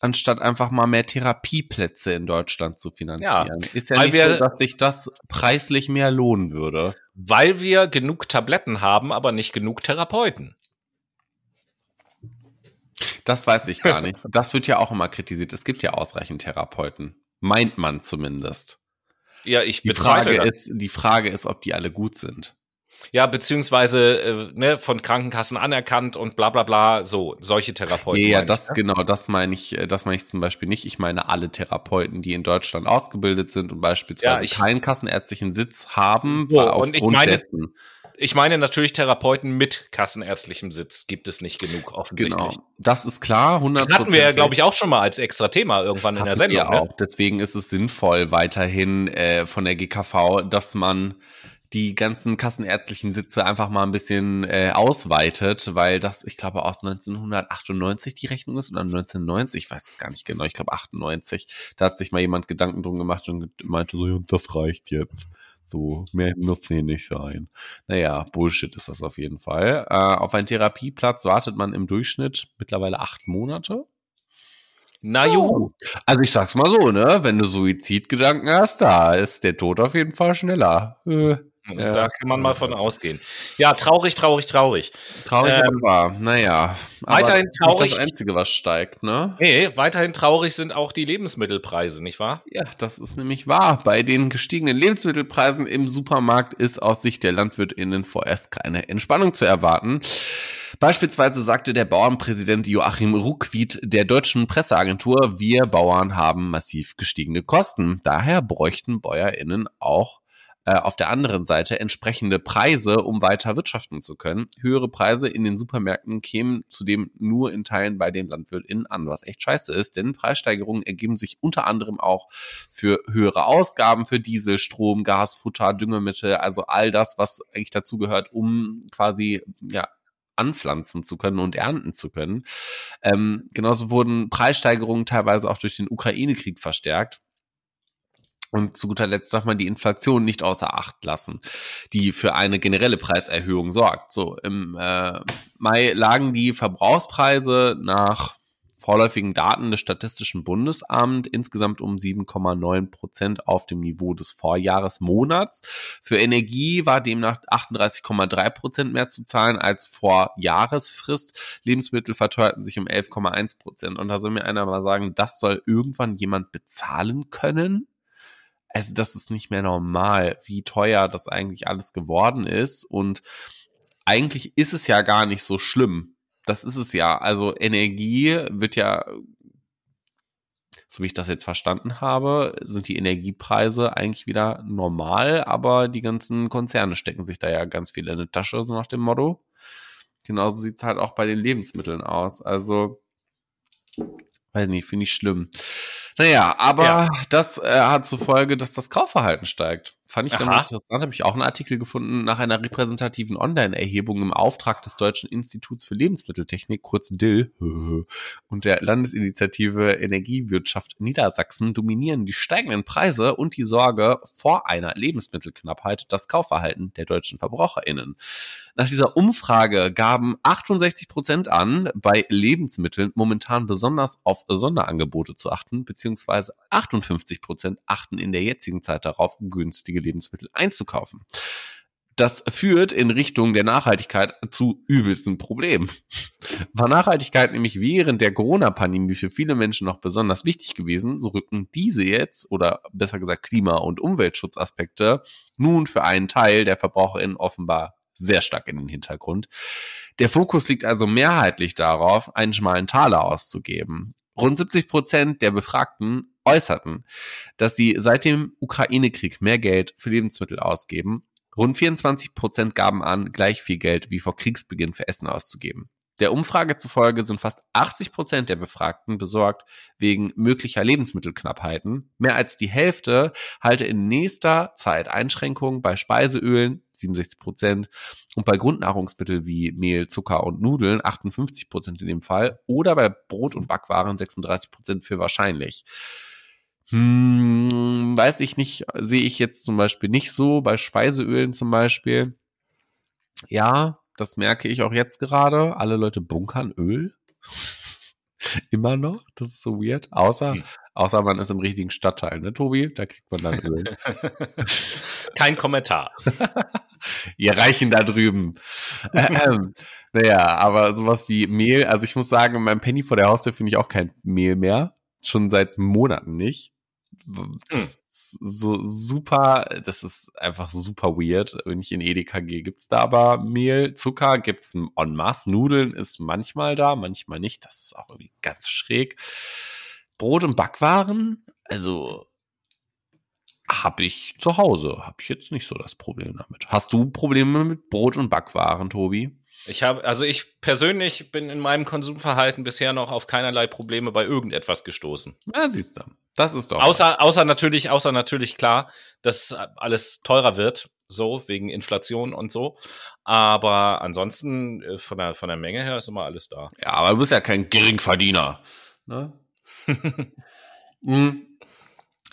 anstatt einfach mal mehr Therapieplätze in Deutschland zu finanzieren. Ja, ist ja nicht wir, so, dass sich das preislich mehr lohnen würde. Weil wir genug Tabletten haben, aber nicht genug Therapeuten. Das weiß ich gar nicht. Das wird ja auch immer kritisiert. Es gibt ja ausreichend Therapeuten. Meint man zumindest. Ja, ich die bezweifle Frage ist, die Frage ist, ob die alle gut sind. Ja, beziehungsweise äh, ne, von Krankenkassen anerkannt und bla bla bla, so, solche Therapeuten. Ja, ja, das, ne? Genau, das meine ich, das meine ich zum Beispiel nicht. Ich meine alle Therapeuten, die in Deutschland ausgebildet sind und beispielsweise ja, ich, keinen kassenärztlichen Sitz haben, so, aufgrund und ich meine, dessen. Ich meine natürlich Therapeuten mit kassenärztlichem Sitz gibt es nicht genug, offensichtlich. Genau, das ist klar. hundert Prozent Das hatten wir ja, glaube ich, auch schon mal als extra Thema irgendwann in der Sendung. Ja, ne? Deswegen ist es sinnvoll weiterhin äh, von der G K V, dass man die ganzen kassenärztlichen Sitze einfach mal ein bisschen äh, ausweitet, weil das, ich glaube, aus neunzehnhundertachtundneunzig die Rechnung ist oder neunzehnhundertneunzig, ich weiß es gar nicht genau, ich glaube achtundneunzig, da hat sich mal jemand Gedanken drum gemacht und meinte so, ja, das reicht jetzt, so, mehr muss hier nicht sein. Naja, Bullshit ist das auf jeden Fall. Äh, auf einen Therapieplatz wartet man im Durchschnitt mittlerweile acht Monate. Na juhu. Also ich sag's mal so, ne, wenn du Suizidgedanken hast, da ist der Tod auf jeden Fall schneller. Äh. Ja. Da kann man mal von ausgehen. Ja, traurig, traurig, traurig. Traurig, ähm, aber naja. Aber weiterhin traurig. Nicht das Einzige, was steigt, ne? Nee, weiterhin traurig sind auch die Lebensmittelpreise, nicht wahr? Ja, das ist nämlich wahr. Bei den gestiegenen Lebensmittelpreisen im Supermarkt ist aus Sicht der LandwirtInnen vorerst keine Entspannung zu erwarten. Beispielsweise sagte der Bauernpräsident Joachim Ruckwied der deutschen Presseagentur, wir Bauern haben massiv gestiegene Kosten. Daher bräuchten BäuerInnen auch auf der anderen Seite entsprechende Preise, um weiter wirtschaften zu können. Höhere Preise in den Supermärkten kämen zudem nur in Teilen bei den LandwirtInnen an, was echt scheiße ist, denn Preissteigerungen ergeben sich unter anderem auch für höhere Ausgaben für Diesel, Strom, Gas, Futter, Düngemittel, also all das, was eigentlich dazu gehört, um quasi, ja, anpflanzen zu können und ernten zu können. Ähm, genauso wurden Preissteigerungen teilweise auch durch den Ukraine-Krieg verstärkt. Und zu guter Letzt darf man die Inflation nicht außer Acht lassen, die für eine generelle Preiserhöhung sorgt. So, im äh, Mai lagen die Verbrauchspreise nach vorläufigen Daten des Statistischen Bundesamts insgesamt um sieben Komma neun Prozent auf dem Niveau des Vorjahresmonats. Für Energie war demnach achtunddreißig Komma drei Prozent mehr zu zahlen als vor Jahresfrist. Lebensmittel verteuerten sich um elf Komma eins Prozent. Und da soll mir einer mal sagen, das soll irgendwann jemand bezahlen können? Also das ist nicht mehr normal, wie teuer das eigentlich alles geworden ist. Und eigentlich ist es ja gar nicht so schlimm. Das ist es ja. Also Energie wird ja, so wie ich das jetzt verstanden habe, sind die Energiepreise eigentlich wieder normal. Aber die ganzen Konzerne stecken sich da ja ganz viel in die Tasche, so nach dem Motto. Genauso sieht es halt auch bei den Lebensmitteln aus. Also, weiß nicht, finde ich schlimm. Naja, aber ja. das äh, hat zur Folge, dass das Kaufverhalten steigt. Fand ich ganz interessant, habe ich auch einen Artikel gefunden, nach einer repräsentativen Online-Erhebung im Auftrag des Deutschen Instituts für Lebensmitteltechnik, kurz D I L, und der Landesinitiative Energiewirtschaft Niedersachsen dominieren die steigenden Preise und die Sorge vor einer Lebensmittelknappheit das Kaufverhalten der deutschen VerbraucherInnen. Nach dieser Umfrage gaben achtundsechzig Prozent an, bei Lebensmitteln momentan besonders auf Sonderangebote zu achten, beziehungsweise achtundfünfzig Prozent achten in der jetzigen Zeit darauf, günstige Lebensmittel einzukaufen. Das führt in Richtung der Nachhaltigkeit zu übelsten Problemen. War Nachhaltigkeit nämlich während der Corona-Pandemie für viele Menschen noch besonders wichtig gewesen, so rücken diese jetzt, oder besser gesagt Klima- und Umweltschutzaspekte, nun für einen Teil der VerbraucherInnen offenbar sehr stark in den Hintergrund. Der Fokus liegt also mehrheitlich darauf, einen schmalen Taler auszugeben. Rund siebzig Prozent der Befragten äußerten, dass sie seit dem Ukraine-Krieg mehr Geld für Lebensmittel ausgeben. Rund vierundzwanzig Prozent gaben an, gleich viel Geld wie vor Kriegsbeginn für Essen auszugeben. Der Umfrage zufolge sind fast achtzig Prozent der Befragten besorgt wegen möglicher Lebensmittelknappheiten. Mehr als die Hälfte halte in nächster Zeit Einschränkungen bei Speiseölen, siebenundsechzig Prozent, und bei Grundnahrungsmitteln wie Mehl, Zucker und Nudeln, achtundfünfzig Prozent in dem Fall, oder bei Brot und Backwaren, sechsunddreißig Prozent für wahrscheinlich. Hm, weiß ich nicht, sehe ich jetzt zum Beispiel nicht so, bei Speiseölen zum Beispiel. Ja, das merke ich auch jetzt gerade. Alle Leute bunkern Öl. Immer noch. Das ist so weird. Außer, mhm. außer man ist im richtigen Stadtteil, ne, Tobi? Da kriegt man dann Öl. Kein Kommentar. Ihr Reichen da drüben. ähm, naja, aber sowas wie Mehl. Also ich muss sagen, in meinem Penny vor der Haustür finde ich auch kein Mehl mehr. Schon seit Monaten nicht. Das ist so super, das ist einfach super weird. Wenn ich in Edeka gehe, gibt es da aber Mehl, Zucker, gibt es en masse, Nudeln ist manchmal da, manchmal nicht. Das ist auch irgendwie ganz schräg. Brot und Backwaren, also habe ich zu Hause, habe ich jetzt nicht so das Problem damit. Hast du Probleme mit Brot und Backwaren, Tobi? Ich habe, also ich persönlich bin in meinem Konsumverhalten bisher noch auf keinerlei Probleme bei irgendetwas gestoßen. Ja, siehst du. Das ist doch. Außer, außer natürlich, außer natürlich klar, dass alles teurer wird, so wegen Inflation und so. Aber ansonsten von der, von der Menge her ist immer alles da. Ja, aber du bist ja kein Geringverdiener. Ne? mm.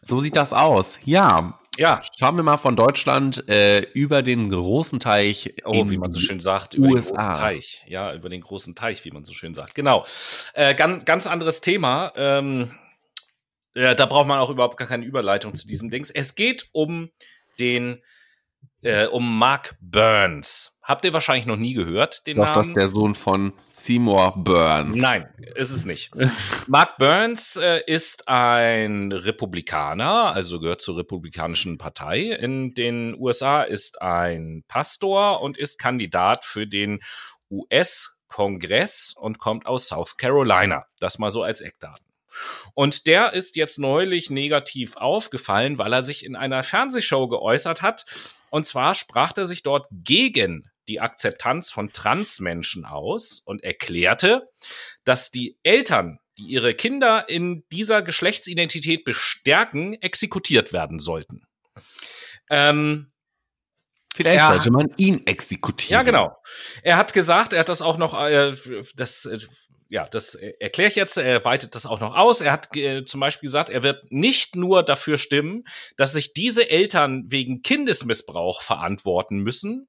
So sieht das aus. Ja. Ja, schauen wir mal von Deutschland äh, über den großen Teich. Oh, wie man so schön sagt, über U S A. Den großen Teich. Ja, über den großen Teich, wie man so schön sagt. Genau. Äh, ganz, ganz anderes Thema. Ähm, äh, da braucht man auch überhaupt gar keine Überleitung zu diesem Dings. Es geht um den, äh, um Mark Burns. Habt ihr wahrscheinlich noch nie gehört, den Doch, Namen? Doch, das ist der Sohn von Seymour Burns. Nein, ist es nicht. Mark Burns äh, ist ein Republikaner, also gehört zur Republikanischen Partei in den U S A, ist ein Pastor und ist Kandidat für den U S-Kongress und kommt aus South Carolina. Das mal so als Eckdaten. Und der ist jetzt neulich negativ aufgefallen, weil er sich in einer Fernsehshow geäußert hat. Und zwar sprach er sich dort gegen die Akzeptanz von Transmenschen aus und erklärte, dass die Eltern, die ihre Kinder in dieser Geschlechtsidentität bestärken, exekutiert werden sollten. Ähm, Vielleicht er, sollte man ihn exekutieren. Ja, genau. Er hat gesagt, er hat das auch noch, äh, das, äh, ja, das erkläre ich jetzt, er weitet das auch noch aus. Er hat äh, zum Beispiel gesagt, er wird nicht nur dafür stimmen, dass sich diese Eltern wegen Kindesmissbrauch verantworten müssen,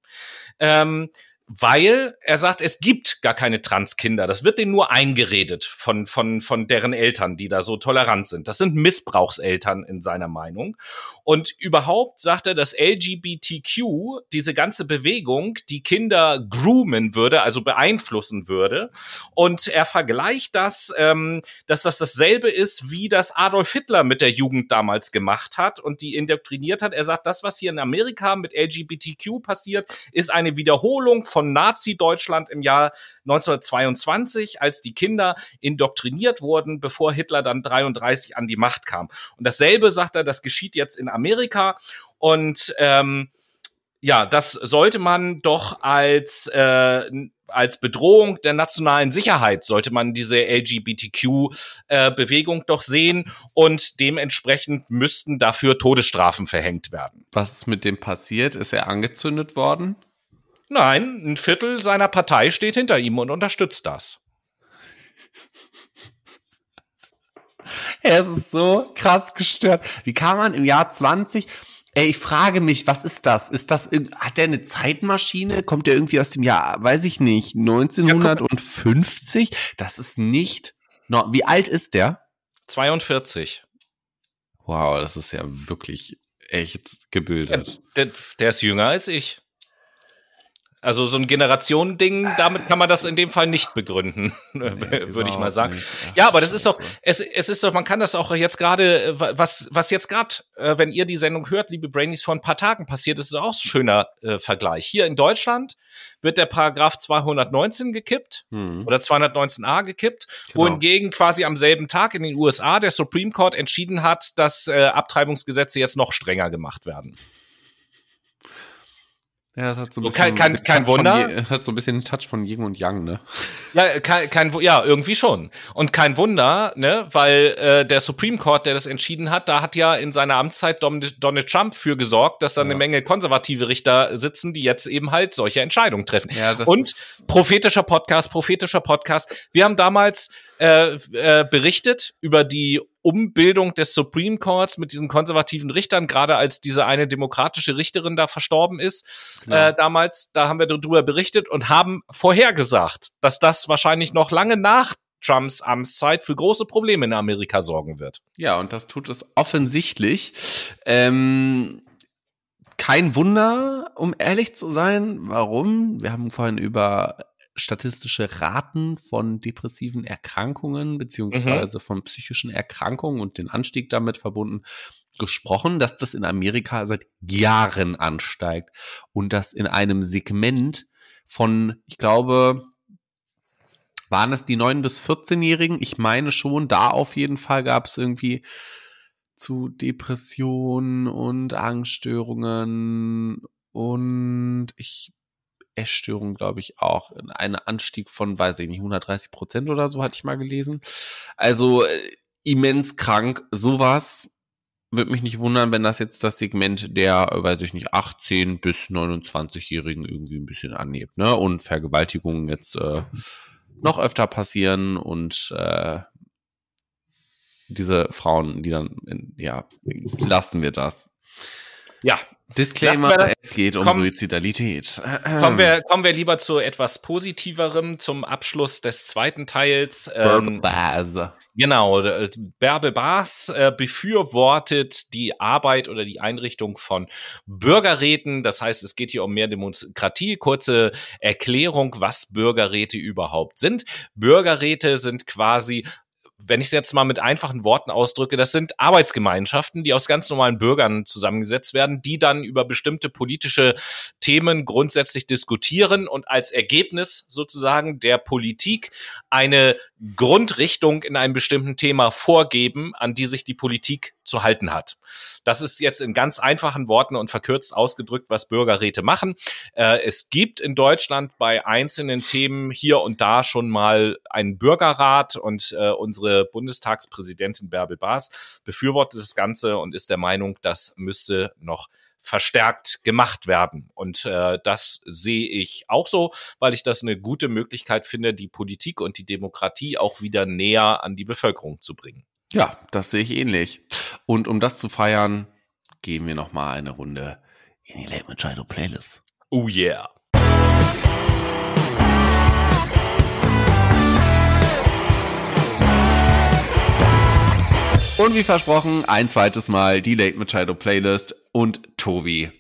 ähm, weil er sagt, es gibt gar keine Transkinder. Das wird denen nur eingeredet von, von, von deren Eltern, die da so tolerant sind. Das sind Missbrauchseltern in seiner Meinung. Und überhaupt sagt er, dass L G B T Q, diese ganze Bewegung, die Kinder groomen würde, also beeinflussen würde. Und er vergleicht das, ähm, dass das dasselbe ist, wie das Adolf Hitler mit der Jugend damals gemacht hat und die indoktriniert hat. Er sagt, das, was hier in Amerika mit L G B T Q passiert, ist eine Wiederholung von von Nazi-Deutschland im Jahr neunzehnhundertzweiundzwanzig, als die Kinder indoktriniert wurden, bevor Hitler dann dreiunddreißig an die Macht kam. Und dasselbe, sagt er, das geschieht jetzt in Amerika. Und ähm, ja, das sollte man doch als äh, als Bedrohung der nationalen Sicherheit, sollte man diese L G B T Q-Bewegung äh, doch sehen, und dementsprechend müssten dafür Todesstrafen verhängt werden. Was ist mit dem passiert? Ist er angezündet worden? Nein, ein Viertel seiner Partei steht hinter ihm und unterstützt das. Es ist so krass gestört. Wie kann man im Jahr zwanzig... Ey, ich frage mich, was ist das? Ist das, hat der eine Zeitmaschine? Kommt der irgendwie aus dem Jahr, weiß ich nicht, neunzehnhundertfünfzig? Das ist nicht, no, wie alt ist der? zweiundvierzig. Wow, das ist ja wirklich echt gebildet. Ja, der, der ist jünger als ich. Also so ein Generationending, damit kann man das in dem Fall nicht begründen, nee, würde ich mal sagen. Ach, ja, aber das ist doch, es, es ist doch, man kann das auch jetzt gerade, was was jetzt gerade, wenn ihr die Sendung hört, liebe Brainies, vor ein paar Tagen passiert, ist auch ein schöner äh, Vergleich. Hier in Deutschland wird der Paragraph zweihundertneunzehn gekippt, mhm. oder zweihundertneunzehn a gekippt, genau. Wohingegen quasi am selben Tag in den U S A der Supreme Court entschieden hat, dass äh, Abtreibungsgesetze jetzt noch strenger gemacht werden. Ja, das hat so ein bisschen, kein, kein, kein Wunder. Je, hat so ein bisschen einen Touch von Yin und Yang, ne? Ja, kein, kein, ja, irgendwie schon. Und kein Wunder, ne, weil äh, der Supreme Court, der das entschieden hat, da hat ja in seiner Amtszeit Donald Trump für gesorgt, dass da ja. eine Menge konservative Richter sitzen, die jetzt eben halt solche Entscheidungen treffen. Ja, das und prophetischer Podcast, prophetischer Podcast. Wir haben damals äh, äh, berichtet über die Umbildung des Supreme Courts mit diesen konservativen Richtern, gerade als diese eine demokratische Richterin da verstorben ist, äh, damals, da haben wir darüber berichtet und haben vorhergesagt, dass das wahrscheinlich noch lange nach Trumps Amtszeit für große Probleme in Amerika sorgen wird. Ja, und das tut es offensichtlich. Ähm, kein Wunder, um ehrlich zu sein, warum? Wir haben vorhin über statistische Raten von depressiven Erkrankungen beziehungsweise mhm. von psychischen Erkrankungen und den Anstieg damit verbunden gesprochen, dass das in Amerika seit Jahren ansteigt und das in einem Segment von, ich glaube, waren es die neun bis vierzehnjährigen? Ich meine schon, da auf jeden Fall gab es irgendwie zu Depressionen und Angststörungen und ich Essstörung, glaube ich, auch. Ein Anstieg von, weiß ich nicht, hundertdreißig Prozent oder so, hatte ich mal gelesen. Also immens krank. Sowas würde mich nicht wundern, wenn das jetzt das Segment der, weiß ich nicht, achtzehn bis neunundzwanzigjährigen irgendwie ein bisschen anhebt, ne? Und Vergewaltigungen jetzt äh, noch öfter passieren und äh, diese Frauen, die dann, ja, lassen wir das. Ja, Disclaimer, es geht um Komm, Suizidalität. Kommen wir, kommen wir lieber zu etwas Positiverem, zum Abschluss des zweiten Teils. Ähm, Bärbel Bas. Genau, Bärbel Bas äh, befürwortet die Arbeit oder die Einrichtung von Bürgerräten. Das heißt, es geht hier um mehr Demokratie. Kurze Erklärung, was Bürgerräte überhaupt sind. Bürgerräte sind quasi, wenn ich es jetzt mal mit einfachen Worten ausdrücke, das sind Arbeitsgemeinschaften, die aus ganz normalen Bürgern zusammengesetzt werden, die dann über bestimmte politische Themen grundsätzlich diskutieren und als Ergebnis sozusagen der Politik eine Grundrichtung in einem bestimmten Thema vorgeben, an die sich die Politik zu halten hat. Das ist jetzt in ganz einfachen Worten und verkürzt ausgedrückt, was Bürgerräte machen. Äh, es gibt in Deutschland bei einzelnen Themen hier und da schon mal einen Bürgerrat und äh, unsere Bundestagspräsidentin Bärbel Bas befürwortet das Ganze und ist der Meinung, das müsste noch verstärkt gemacht werden. Und äh, das sehe ich auch so, weil ich das eine gute Möglichkeit finde, die Politik und die Demokratie auch wieder näher an die Bevölkerung zu bringen. Ja, das sehe ich ähnlich. Und um das zu feiern, gehen wir nochmal eine Runde in die Late Machado Playlist. Oh yeah. Und wie versprochen, ein zweites Mal die Late Machado Playlist. Und Tobi,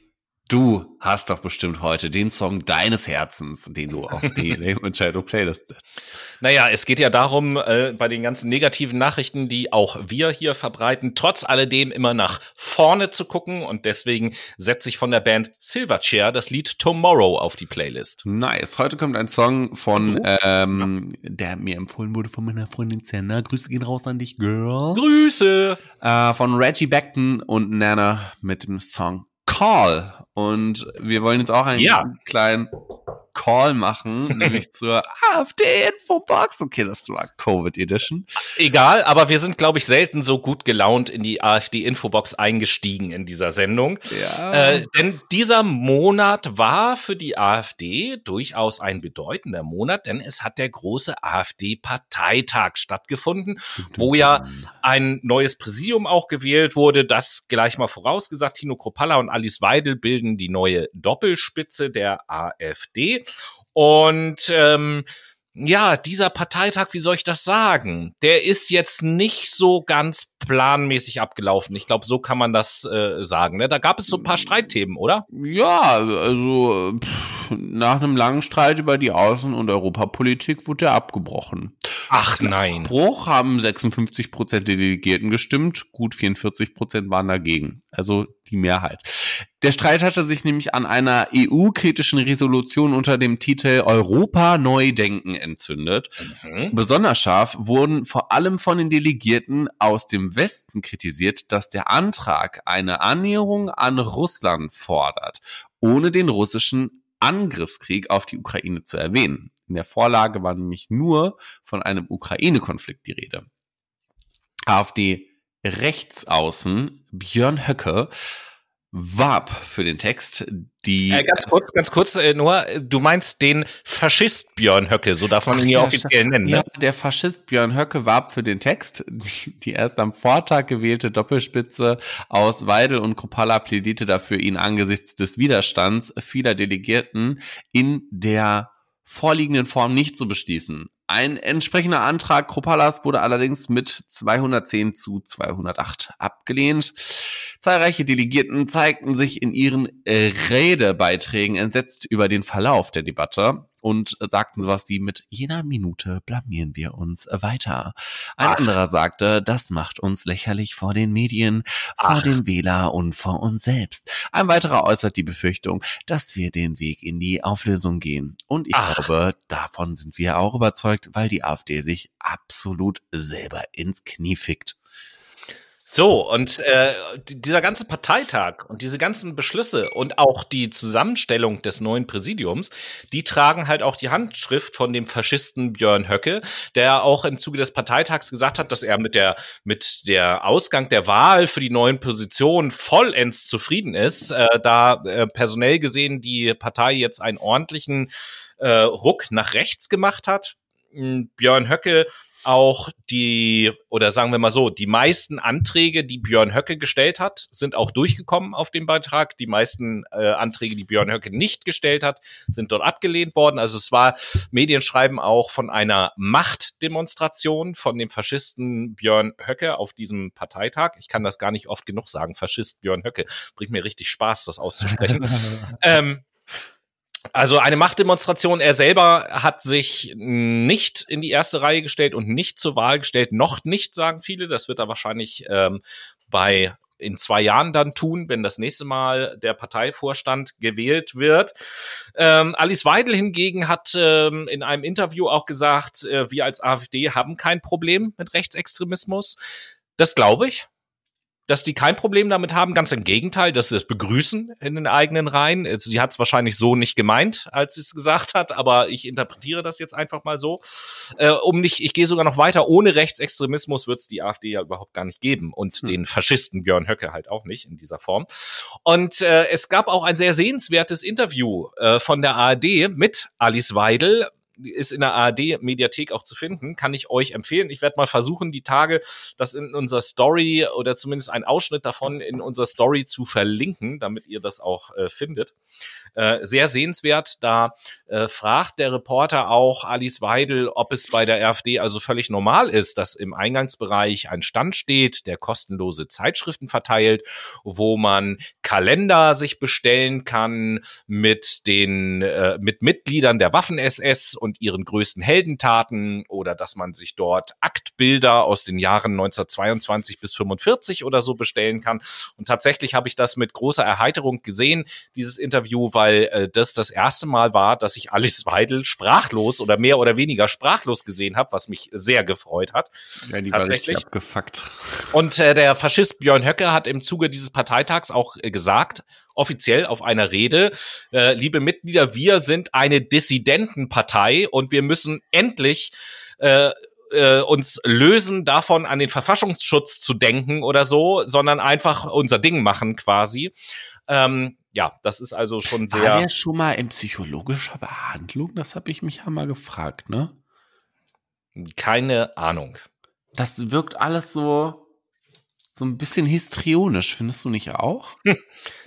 du hast doch bestimmt heute den Song deines Herzens, den du auf die Late Machado Playlist setzt. Naja, es geht ja darum, äh, bei den ganzen negativen Nachrichten, die auch wir hier verbreiten, trotz alledem immer nach vorne zu gucken. Und deswegen setze ich von der Band Silverchair das Lied Tomorrow auf die Playlist. Nice. Heute kommt ein Song von, ähm, der mir empfohlen wurde von meiner Freundin Senna. Grüße gehen raus an dich, Girl. Grüße! Äh, von Reggie Beckton und Nana mit dem Song Call. Und wir wollen jetzt auch einen ja. kleinen Call machen, nämlich zur AfD-Infobox. Okay, das war Covid-Edition. Egal, aber wir sind, glaube ich, selten so gut gelaunt in die AfD-Infobox eingestiegen in dieser Sendung. Ja. Äh, denn dieser Monat war für die AfD durchaus ein bedeutender Monat, denn es hat der große AfD-Parteitag stattgefunden, wo ja ein neues Präsidium auch gewählt wurde. Das gleich mal vorausgesagt, Tino Kropalla und Alice Weidel bilden die neue Doppelspitze der AfD. Und ähm, ja, dieser Parteitag, wie soll ich das sagen, der ist jetzt nicht so ganz planmäßig abgelaufen. Ich glaube, so kann man das äh, sagen. Ne? Da gab es so ein paar Streitthemen, oder? Ja, also pff, nach einem langen Streit über die Außen- und Europapolitik wurde er abgebrochen. Ach nein. Bruch haben sechsundfünfzig Prozent der Delegierten gestimmt, gut vierundvierzig Prozent waren dagegen. Also die Mehrheit. Der Streit hatte sich nämlich an einer E U-kritischen Resolution unter dem Titel Europa neu denken entzündet. Mhm. Besonders scharf wurden vor allem von den Delegierten aus dem Westen kritisiert, dass der Antrag eine Annäherung an Russland fordert, ohne den russischen Angriffskrieg auf die Ukraine zu erwähnen. In der Vorlage war nämlich nur von einem Ukraine-Konflikt die Rede. AfD-Rechtsaußen Björn Höcke warb für den Text, die... Äh, ganz kurz, ganz kurz, äh, Noah, du meinst den Faschist Björn Höcke, so darf man ihn ja offiziell nennen, ne? Ja, der Faschist Björn Höcke warb für den Text, die erst am Vortag gewählte Doppelspitze aus Weidel und Kropalla plädierte dafür, ihn angesichts des Widerstands vieler Delegierten in der vorliegenden Form nicht zu beschließen. Ein entsprechender Antrag Kropallas wurde allerdings mit zweihundertzehn zu zweihundertacht abgelehnt. Zahlreiche Delegierten zeigten sich in ihren Redebeiträgen entsetzt über den Verlauf der Debatte und sagten sowas wie, mit jeder Minute blamieren wir uns weiter. Ein Ach. anderer sagte, das macht uns lächerlich vor den Medien, vor Ach. dem Wähler und vor uns selbst. Ein weiterer äußert die Befürchtung, dass wir den Weg in die Auflösung gehen. Und ich Ach. glaube, davon sind wir auch überzeugt, weil die AfD sich absolut selber ins Knie fickt. So, und äh, dieser ganze Parteitag und diese ganzen Beschlüsse und auch die Zusammenstellung des neuen Präsidiums, die tragen halt auch die Handschrift von dem Faschisten Björn Höcke, der auch im Zuge des Parteitags gesagt hat, dass er mit der mit der Ausgang der Wahl für die neuen Positionen vollends zufrieden ist, äh, da äh, personell gesehen die Partei jetzt einen ordentlichen äh, Ruck nach rechts gemacht hat. Björn Höcke auch die, oder sagen wir mal so, die meisten Anträge, die Björn Höcke gestellt hat, sind auch durchgekommen auf dem Beitrag. Die meisten äh, Anträge, die Björn Höcke nicht gestellt hat, sind dort abgelehnt worden. Also es war, Medien schreiben auch von einer Machtdemonstration von dem Faschisten Björn Höcke auf diesem Parteitag. Ich kann das gar nicht oft genug sagen, Faschist Björn Höcke. Bringt mir richtig Spaß, das auszusprechen. ähm, Also eine Machtdemonstration, er selber hat sich nicht in die erste Reihe gestellt und nicht zur Wahl gestellt, noch nicht, sagen viele. Das wird er wahrscheinlich ähm, bei in zwei Jahren dann tun, wenn das nächste Mal der Parteivorstand gewählt wird. Ähm, Alice Weidel hingegen hat ähm, in einem Interview auch gesagt, äh, wir als AfD haben kein Problem mit Rechtsextremismus. Das glaube ich. Dass die kein Problem damit haben, ganz im Gegenteil, dass sie das begrüßen in den eigenen Reihen. Sie hat es wahrscheinlich so nicht gemeint, als sie es gesagt hat, aber ich interpretiere das jetzt einfach mal so. Äh, um nicht, ich gehe sogar noch weiter, ohne Rechtsextremismus wird es die AfD ja überhaupt gar nicht geben und hm. den Faschisten Björn Höcke halt auch nicht in dieser Form. Und äh, es gab auch ein sehr sehenswertes Interview äh, von der A R D mit Alice Weidel, ist in der A R D-Mediathek auch zu finden, kann ich euch empfehlen. Ich werde mal versuchen, die Tage das in unserer Story oder zumindest einen Ausschnitt davon in unserer Story zu verlinken, damit ihr das auch äh, findet. Äh, sehr sehenswert, da äh, fragt der Reporter auch Alice Weidel, ob es bei der AfD also völlig normal ist, dass im Eingangsbereich ein Stand steht, der kostenlose Zeitschriften verteilt, wo man Kalender sich bestellen kann mit den äh, mit Mitgliedern der Waffen-S S und und ihren größten Heldentaten oder dass man sich dort Aktbilder aus den Jahren neunzehnhundertzweiundzwanzig bis fünfundvierzig oder so bestellen kann. Und tatsächlich habe ich das mit großer Erheiterung gesehen, dieses Interview, weil äh, das das erste Mal war, dass ich Alice Weidel sprachlos oder mehr oder weniger sprachlos gesehen habe, was mich sehr gefreut hat. Ja, die tatsächlich war richtig abgefuckt. Und äh, der Faschist Björn Höcke hat im Zuge dieses Parteitags auch äh, gesagt, offiziell auf einer Rede, äh, liebe Mitglieder, wir sind eine Dissidentenpartei und wir müssen endlich äh, äh, uns lösen davon, an den Verfassungsschutz zu denken oder so, sondern einfach unser Ding machen quasi. Ähm, ja, das ist also schon sehr... War der schon mal in psychologischer Behandlung? Das habe ich mich ja mal gefragt, ne? Keine Ahnung. Das wirkt alles so, so ein bisschen histrionisch, findest du nicht auch?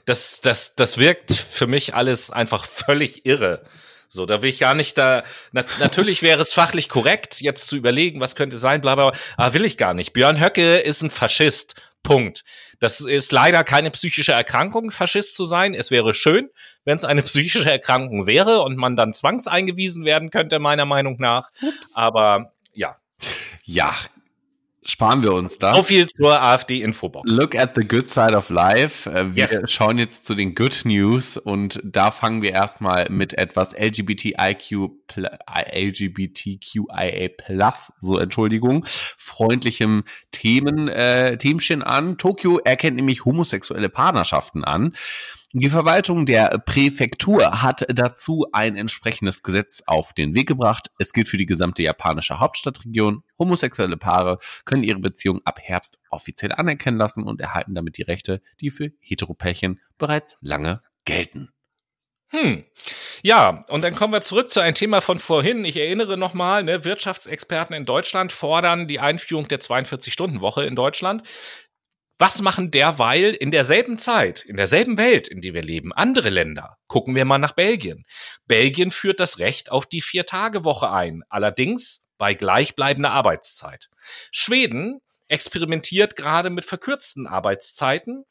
Das, das, das wirkt für mich alles einfach völlig irre. So, da will ich gar nicht da, na, natürlich wäre es fachlich korrekt, jetzt zu überlegen, was könnte sein, bla, bla, bla, aber will ich gar nicht. Björn Höcke ist ein Faschist. Punkt. Das ist leider keine psychische Erkrankung, Faschist zu sein. Es wäre schön, wenn es eine psychische Erkrankung wäre und man dann zwangseingewiesen werden könnte, meiner Meinung nach. Ups. Aber ja. Ja, sparen wir uns das. So viel zur AfD-Infobox. Look at the good side of life. Wir yes. schauen jetzt zu den Good News und da fangen wir erstmal mit etwas L G B T I Q, L G B T Q I A plus, so Entschuldigung, freundlichem Themen, äh, Themchen an. Tokio erkennt nämlich homosexuelle Partnerschaften an. Die Verwaltung der Präfektur hat dazu ein entsprechendes Gesetz auf den Weg gebracht. Es gilt für die gesamte japanische Hauptstadtregion. Homosexuelle Paare können ihre Beziehung ab Herbst offiziell anerkennen lassen und erhalten damit die Rechte, die für Heteropärchen bereits lange gelten. Hm, ja, und dann kommen wir zurück zu einem Thema von vorhin. Ich erinnere nochmal, ne, Wirtschaftsexperten in Deutschland fordern die Einführung der zweiundvierzig-Stunden-Woche in Deutschland. Was machen derweil in derselben Zeit, in derselben Welt, in der wir leben, andere Länder? Gucken wir mal nach Belgien. Belgien führt das Recht auf die Vier-Tage-Woche ein, allerdings bei gleichbleibender Arbeitszeit. Schweden experimentiert gerade mit verkürzten Arbeitszeiten,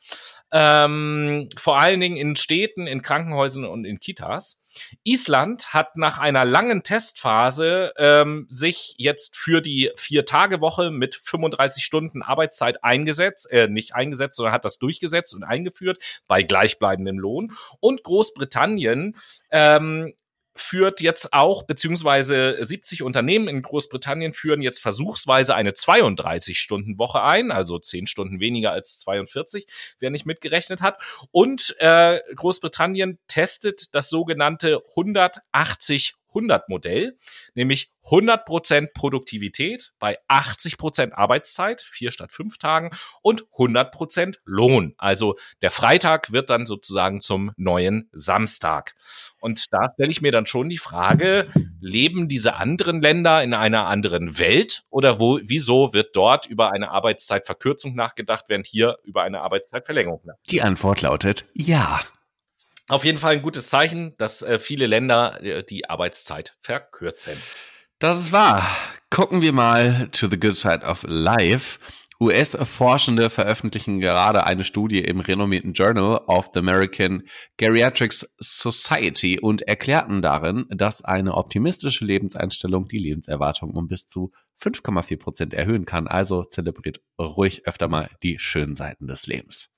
ähm, vor allen Dingen in Städten, in Krankenhäusern und in Kitas. Island hat nach einer langen Testphase ähm, sich jetzt für die Vier-Tage-Woche mit fünfunddreißig Stunden Arbeitszeit eingesetzt, äh, nicht eingesetzt, sondern hat das durchgesetzt und eingeführt bei gleichbleibendem Lohn. Und Großbritannien ähm, führt jetzt auch, beziehungsweise siebzig Unternehmen in Großbritannien führen jetzt versuchsweise eine zweiunddreißig-Stunden-Woche ein, also zehn Stunden weniger als zweiundvierzig, wer nicht mitgerechnet hat. Und äh, Großbritannien testet das sogenannte hundertachtzig hundert Modell, nämlich hundert Prozent Produktivität bei achtzig Prozent Arbeitszeit, vier statt fünf Tagen, und hundert Prozent Lohn. Also der Freitag wird dann sozusagen zum neuen Samstag. Und da stelle ich mir dann schon die Frage, leben diese anderen Länder in einer anderen Welt? Oder wo, wieso wird dort über eine Arbeitszeitverkürzung nachgedacht, während hier über eine Arbeitszeitverlängerung nachgedacht? Die Antwort lautet ja. Auf jeden Fall ein gutes Zeichen, dass äh, viele Länder äh, die Arbeitszeit verkürzen. Das ist wahr. Gucken wir mal to the good side of life. U S-Forschende veröffentlichen gerade eine Studie im renommierten Journal of the American Geriatrics Society und erklärten darin, dass eine optimistische Lebenseinstellung die Lebenserwartung um bis zu fünf Komma vier Prozent erhöhen kann. Also zelebriert ruhig öfter mal die schönen Seiten des Lebens.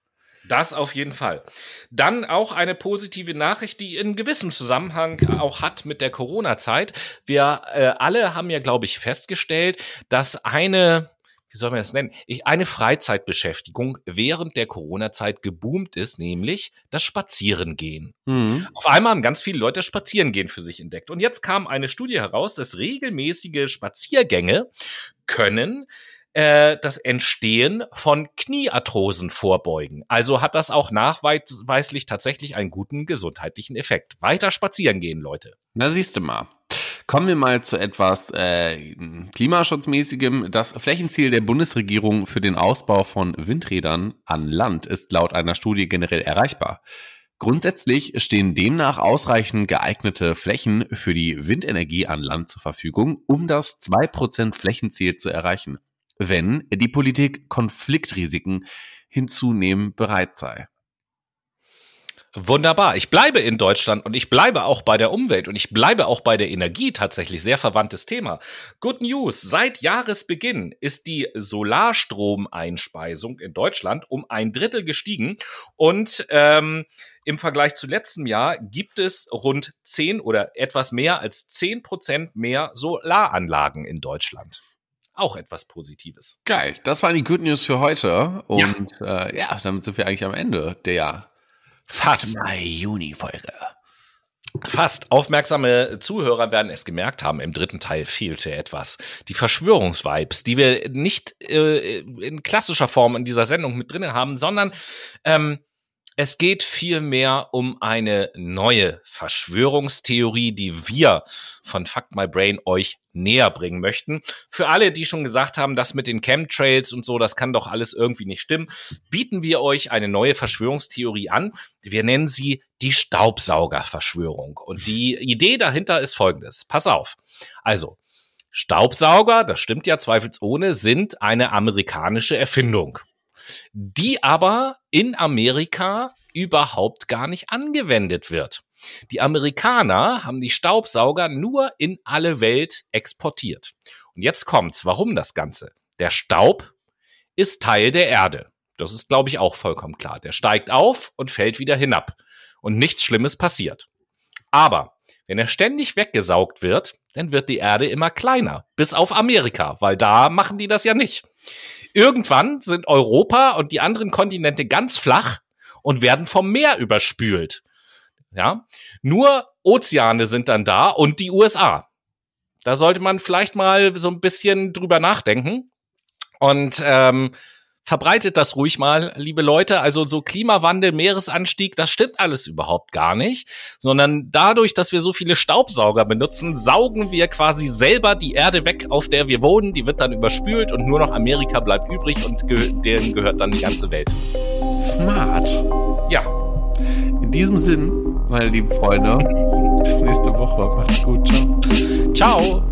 Das auf jeden Fall. Dann auch eine positive Nachricht, die in gewissem Zusammenhang auch hat mit der Corona-Zeit. Wir äh, alle haben ja, glaube ich, festgestellt, dass eine, wie soll man das nennen, ich, eine Freizeitbeschäftigung während der Corona-Zeit geboomt ist, nämlich das Spazierengehen. Mhm. Auf einmal haben ganz viele Leute Spazierengehen für sich entdeckt. Und jetzt kam eine Studie heraus, dass regelmäßige Spaziergänge können das Entstehen von Kniearthrosen vorbeugen. Also hat das auch nachweislich tatsächlich einen guten gesundheitlichen Effekt. Weiter spazieren gehen, Leute. Na, siehst du mal. Kommen wir mal zu etwas äh, Klimaschutzmäßigem. Das Flächenziel der Bundesregierung für den Ausbau von Windrädern an Land ist laut einer Studie generell erreichbar. Grundsätzlich stehen demnach ausreichend geeignete Flächen für die Windenergie an Land zur Verfügung, um das zwei Prozent Flächenziel zu erreichen, wenn die Politik Konfliktrisiken hinzunehmen bereit sei. Wunderbar. Ich bleibe in Deutschland und ich bleibe auch bei der Umwelt und ich bleibe auch bei der Energie, tatsächlich sehr verwandtes Thema. Good News. Seit Jahresbeginn ist die Solarstromeinspeisung in Deutschland um ein Drittel gestiegen und ähm, im Vergleich zu letztem Jahr gibt es rund zehn oder etwas mehr als zehn Prozent mehr Solaranlagen in Deutschland. Auch etwas Positives. Geil, das waren die Good News für heute. Und ja, äh, ja damit sind wir eigentlich am Ende der Fast My Juni-Folge. Fast aufmerksame Zuhörer werden es gemerkt haben, im dritten Teil fehlte etwas. Die Verschwörungsvibes, die wir nicht äh, in klassischer Form in dieser Sendung mit drin haben, sondern ähm, es geht vielmehr um eine neue Verschwörungstheorie, die wir von Fuck My Brain euch näher bringen möchten. Für alle, die schon gesagt haben, das mit den Chemtrails und so, das kann doch alles irgendwie nicht stimmen, bieten wir euch eine neue Verschwörungstheorie an. Wir nennen sie die Staubsauger-Verschwörung. Und die Idee dahinter ist folgendes. Pass auf. Also, Staubsauger, das stimmt ja zweifelsohne, sind eine amerikanische Erfindung, die aber in Amerika überhaupt gar nicht angewendet wird. Die Amerikaner haben die Staubsauger nur in alle Welt exportiert. Und jetzt kommt's, warum das Ganze? Der Staub ist Teil der Erde. Das ist, glaube ich, auch vollkommen klar. Der steigt auf und fällt wieder hinab. Und nichts Schlimmes passiert. Aber wenn er ständig weggesaugt wird, dann wird die Erde immer kleiner. Bis auf Amerika, weil da machen die das ja nicht. Irgendwann sind Europa und die anderen Kontinente ganz flach und werden vom Meer überspült. Ja, nur Ozeane sind dann da und die U S A. Da sollte man vielleicht mal so ein bisschen drüber nachdenken und ähm, verbreitet das ruhig mal, liebe Leute. Also so Klimawandel, Meeresanstieg, das stimmt alles überhaupt gar nicht, sondern dadurch, dass wir so viele Staubsauger benutzen, saugen wir quasi selber die Erde weg, auf der wir wohnen. Die wird dann überspült und nur noch Amerika bleibt übrig und ge- denen gehört dann die ganze Welt. Smart. Ja. In diesem Sinn, meine lieben Freunde, bis nächste Woche. Macht's gut. Ciao. Ciao.